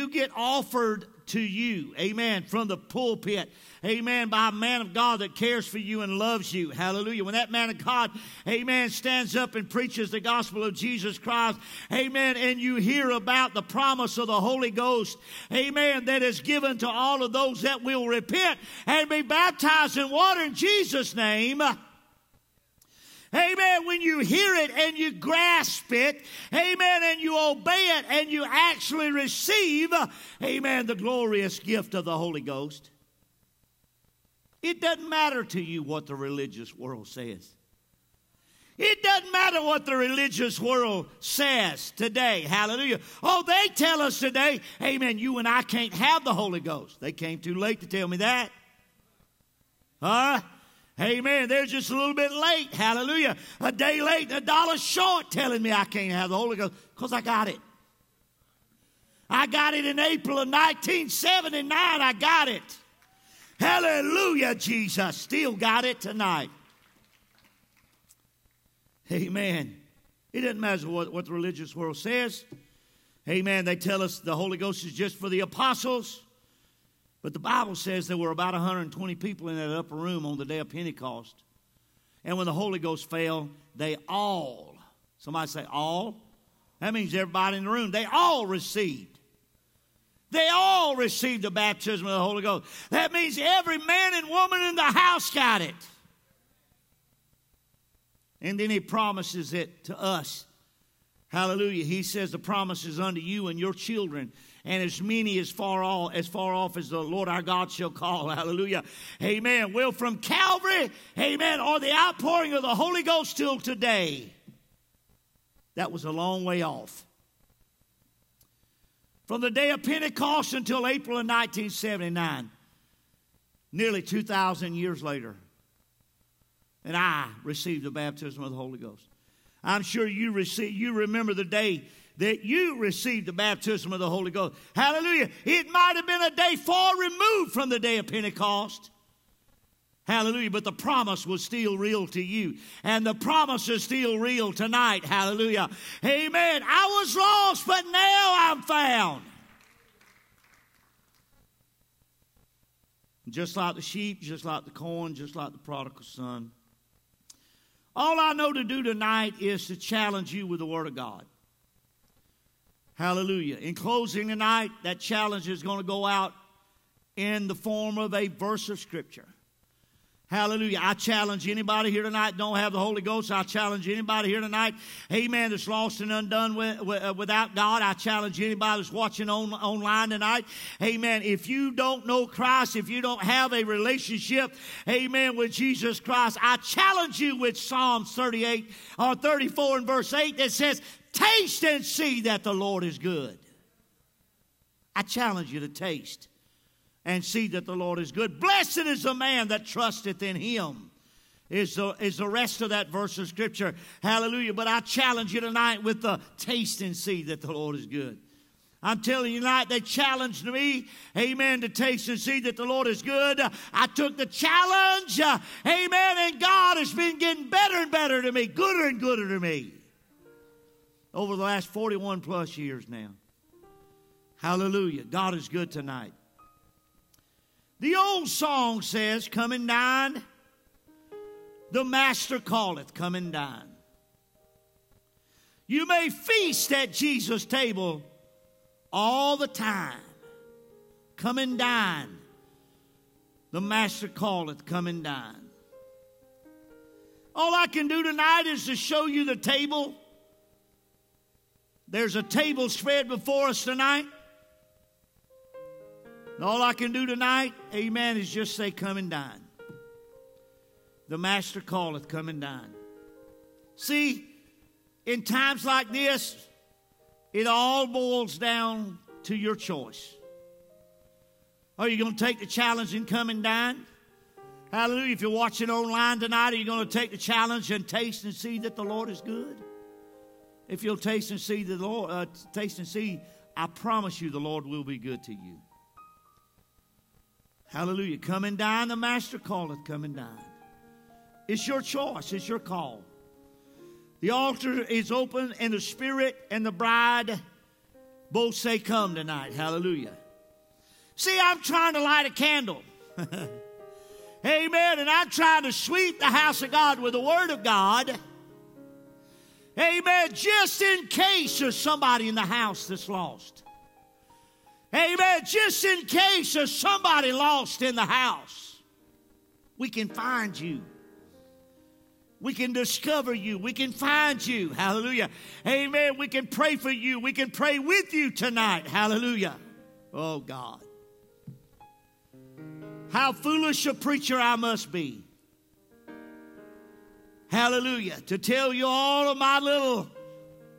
get offered to you, amen, from the pulpit, amen, by a man of God that cares for you and loves you. Hallelujah. When that man of God, amen, stands up and preaches the gospel of Jesus Christ, amen, and you hear about the promise of the Holy Ghost, amen, that is given to all of those that will repent and be baptized in water in Jesus' name. Amen, when you hear it and you grasp it, amen, and you obey it and you actually receive, amen, the glorious gift of the Holy Ghost. It doesn't matter to you what the religious world says. It doesn't matter what the religious world says today. Hallelujah. Oh, they tell us today, amen, you and I can't have the Holy Ghost. They came too late to tell me that. Huh? Amen. They're just a little bit late. Hallelujah. A day late, a dollar short telling me I can't have the Holy Ghost because I got it. I got it in April of 1979. I got it. Hallelujah, Jesus. Still got it tonight. Amen. It doesn't matter what the religious world says. Amen. They tell us the Holy Ghost is just for the apostles. But the Bible says there were about 120 people in that upper room on the day of Pentecost. And when the Holy Ghost fell, they all, somebody say all. That means everybody in the room. They all received. They all received the baptism of the Holy Ghost. That means every man and woman in the house got it. And then he promises it to us. Hallelujah. He says the promise is unto you and your children. And as many as far off as the Lord our God shall call. Hallelujah. Amen. Well, from Calvary, amen, or the outpouring of the Holy Ghost till today, that was a long way off. From the day of Pentecost until April of 1979, nearly 2,000 years later, and I received the baptism of the Holy Ghost. I'm sure you remember the day that you received the baptism of the Holy Ghost. Hallelujah. It might have been a day far removed from the day of Pentecost, Hallelujah. But the promise was still real to you. And the promise is still real tonight. Hallelujah. Amen. I was lost, but now I'm found. Just like the sheep, just like the coin, just like the prodigal son. All I know to do tonight is to challenge you with the Word of God. Hallelujah. In closing tonight, that challenge is going to go out in the form of a verse of Scripture. Hallelujah. I challenge anybody here tonight don't have the Holy Ghost. I challenge anybody here tonight, amen, that's lost and undone without God. I challenge anybody that's watching online tonight. Amen. If you don't know Christ, if you don't have a relationship, amen, with Jesus Christ, I challenge you with Psalms 38 or 34 and verse 8 that says, "Taste and see that the Lord is good." I challenge you to taste and see that the Lord is good. Blessed is the man that trusteth in him, is the rest of that verse of Scripture. Hallelujah. But I challenge you tonight with the taste and see that the Lord is good. I'm telling you tonight, they challenged me, amen, to taste and see that the Lord is good. I took the challenge, amen, and God has been getting better and better to me, gooder and gooder to me over the last 41 plus years now. Hallelujah. God is good tonight. The old song says, "Come and dine, the Master calleth, come and dine. You may feast at Jesus' table all the time. Come and dine, the Master calleth, come and dine." All I can do tonight is to show you the table. There's a table spread before us tonight. And all I can do tonight, amen, is just say, "Come and dine. The Master calleth, come and dine." See, in times like this, it all boils down to your choice. Are you going to take the challenge and come and dine? Hallelujah. If you're watching online tonight, are you going to take the challenge and taste and see that the Lord is good? If you'll taste and see the Lord, I promise you the Lord will be good to you. Hallelujah. Come and dine, the Master calleth, come and dine. It's your choice. It's your call. The altar is open, and the Spirit and the bride both say, "Come" tonight. Hallelujah. See, I'm trying to light a candle. Amen. And I'm trying to sweep the house of God with the Word of God. Amen. Just in case there's somebody in the house that's lost. Amen. Just in case there's somebody lost in the house, we can find you. We can discover you. We can find you. Hallelujah. Amen. We can pray for you. We can pray with you tonight. Hallelujah. Oh, God. How foolish a preacher I must be. Hallelujah. To tell you all of my little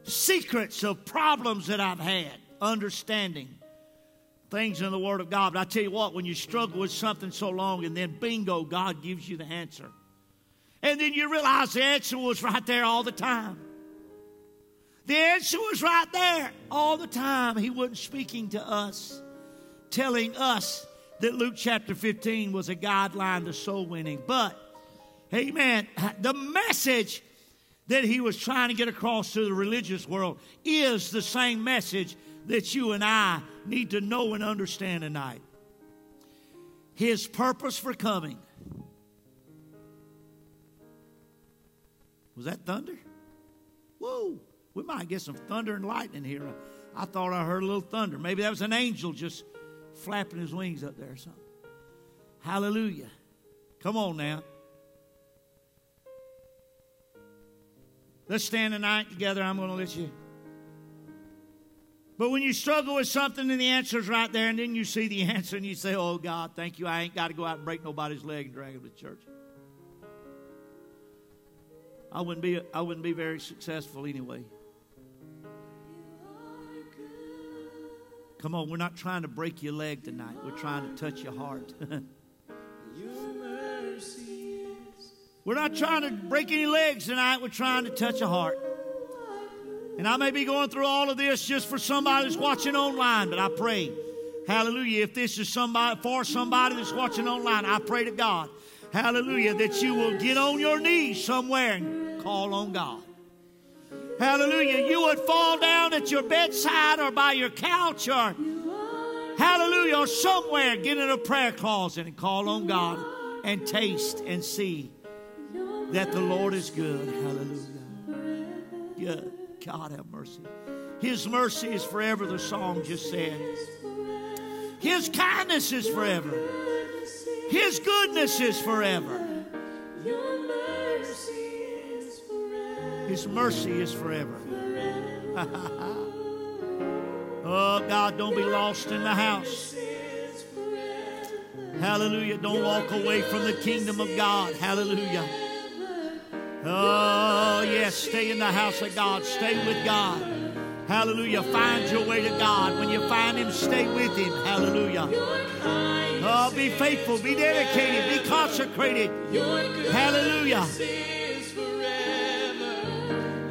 secrets of problems that I've had, understanding things in the Word of God. But I tell you what, when you struggle with something so long and then bingo, God gives you the answer. And then you realize the answer was right there all the time. The answer was right there all the time. He wasn't speaking to us, telling us that Luke chapter 15 was a guideline to soul winning. But, amen, the message that he was trying to get across to the religious world is the same message that you and I need to know and understand tonight. His purpose for coming. Was that thunder? Whoa, we might get some thunder and lightning here. I thought I heard a little thunder. Maybe that was an angel just flapping his wings up there or something. Hallelujah. Come on now. Let's stand tonight together. I'm going to let you. But when you struggle with something and the answer's right there, and then you see the answer and you say, "Oh, God, thank you. I ain't got to go out and break nobody's leg and drag them to church. I wouldn't be very successful anyway." Come on, we're not trying to break your leg tonight. We're trying to touch your heart. We're not trying to break any legs tonight. We're trying to touch a heart. And I may be going through all of this just for somebody that's watching online, but I pray, hallelujah, if this is somebody for somebody that's watching online, I pray to God Hallelujah. That you will get on your knees somewhere and call on God. Hallelujah. You would fall down at your bedside or by your couch or hallelujah or somewhere. Get in a prayer closet and call on God and taste and see that the Lord is good. Hallelujah. Good. God have mercy. His mercy is forever, the song just said. His kindness is forever. His goodness is forever. His mercy is forever. Oh, God, don't be lost in the house. Hallelujah. Don't walk away from the kingdom of God. Hallelujah. Oh, yes, stay in the house of God. Stay with God. Hallelujah. Find your way to God. When you find Him, stay with Him. Hallelujah. Oh, be faithful, be dedicated, be consecrated. Hallelujah.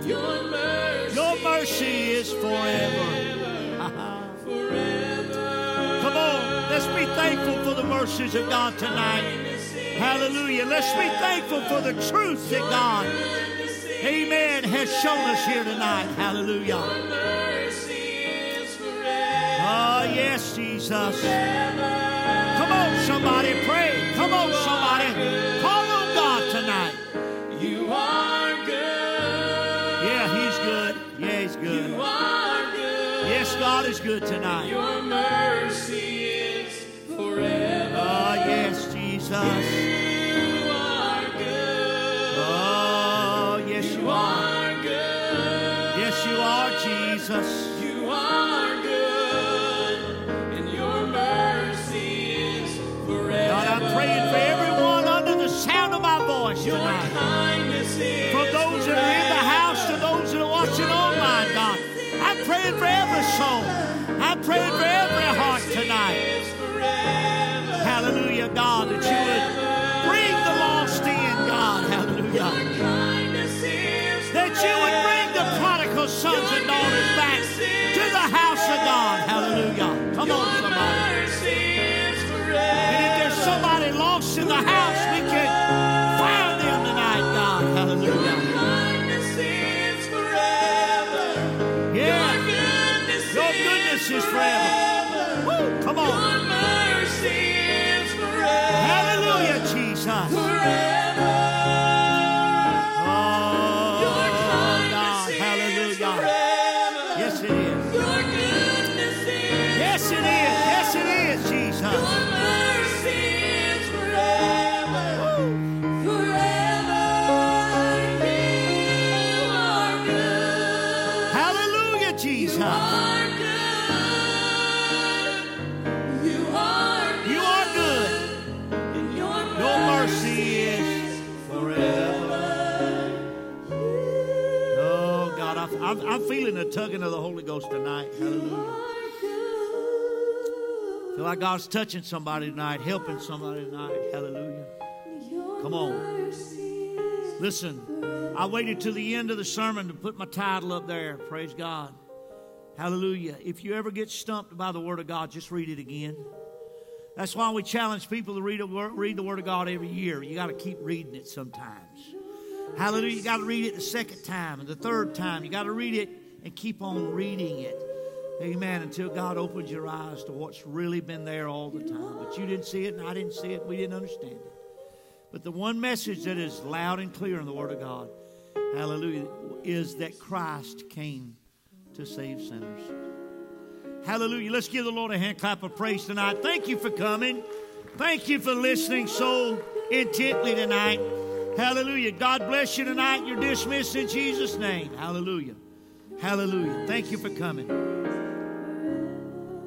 Your mercy is forever. Come on, let's be thankful for the mercies of God tonight. Hallelujah. Let's be thankful for the truth that God, amen, has shown us here tonight. Hallelujah. Oh, yes, Jesus. Come on, somebody. Pray. Come on, somebody. Call on God tonight. You are good. Yeah, He's good. Yeah, He's good. You are good. Yes, God is good tonight. Your mercy is forever. Oh, yes, Jesus. You are good, and your mercy is forever. God, I'm praying for everyone under the sound of my voice tonight. Your kindness is forever. From those that are in the house to those that are watching online, God. I'm praying for every soul. I'm praying for every heart tonight. Hallelujah, God, that you would bring the lost in, God. Hallelujah. That you would bring the prodigal sons and daughters back to the house of God. Hallelujah. Come on, somebody. And if there's somebody lost in the house, we can find them tonight, God. Hallelujah. Yeah. Your goodness is forever. Woo. Come on. Hallelujah, Jesus. Forever. I'm feeling the tugging of the Holy Ghost tonight. Hallelujah. I feel like God's touching somebody tonight, helping somebody tonight. Hallelujah. Come on. Listen, I waited till the end of the sermon to put my title up there. Praise God. Hallelujah. If you ever get stumped by the Word of God, just read it again. That's why we challenge people to read the Word of God every year. You got to keep reading it sometimes. Hallelujah. You got to read it the second time and the third time. You got to read it and keep on reading it. Amen. Until God opens your eyes to what's really been there all the time. But you didn't see it and I didn't see it. We didn't understand it. But the one message that is loud and clear in the Word of God, hallelujah, is that Christ came to save sinners. Hallelujah. Let's give the Lord a hand clap of praise tonight. Thank you for coming. Thank you for listening so intently tonight. Hallelujah. God bless you tonight. You're dismissed in Jesus' name. Hallelujah. Hallelujah. Thank you for coming.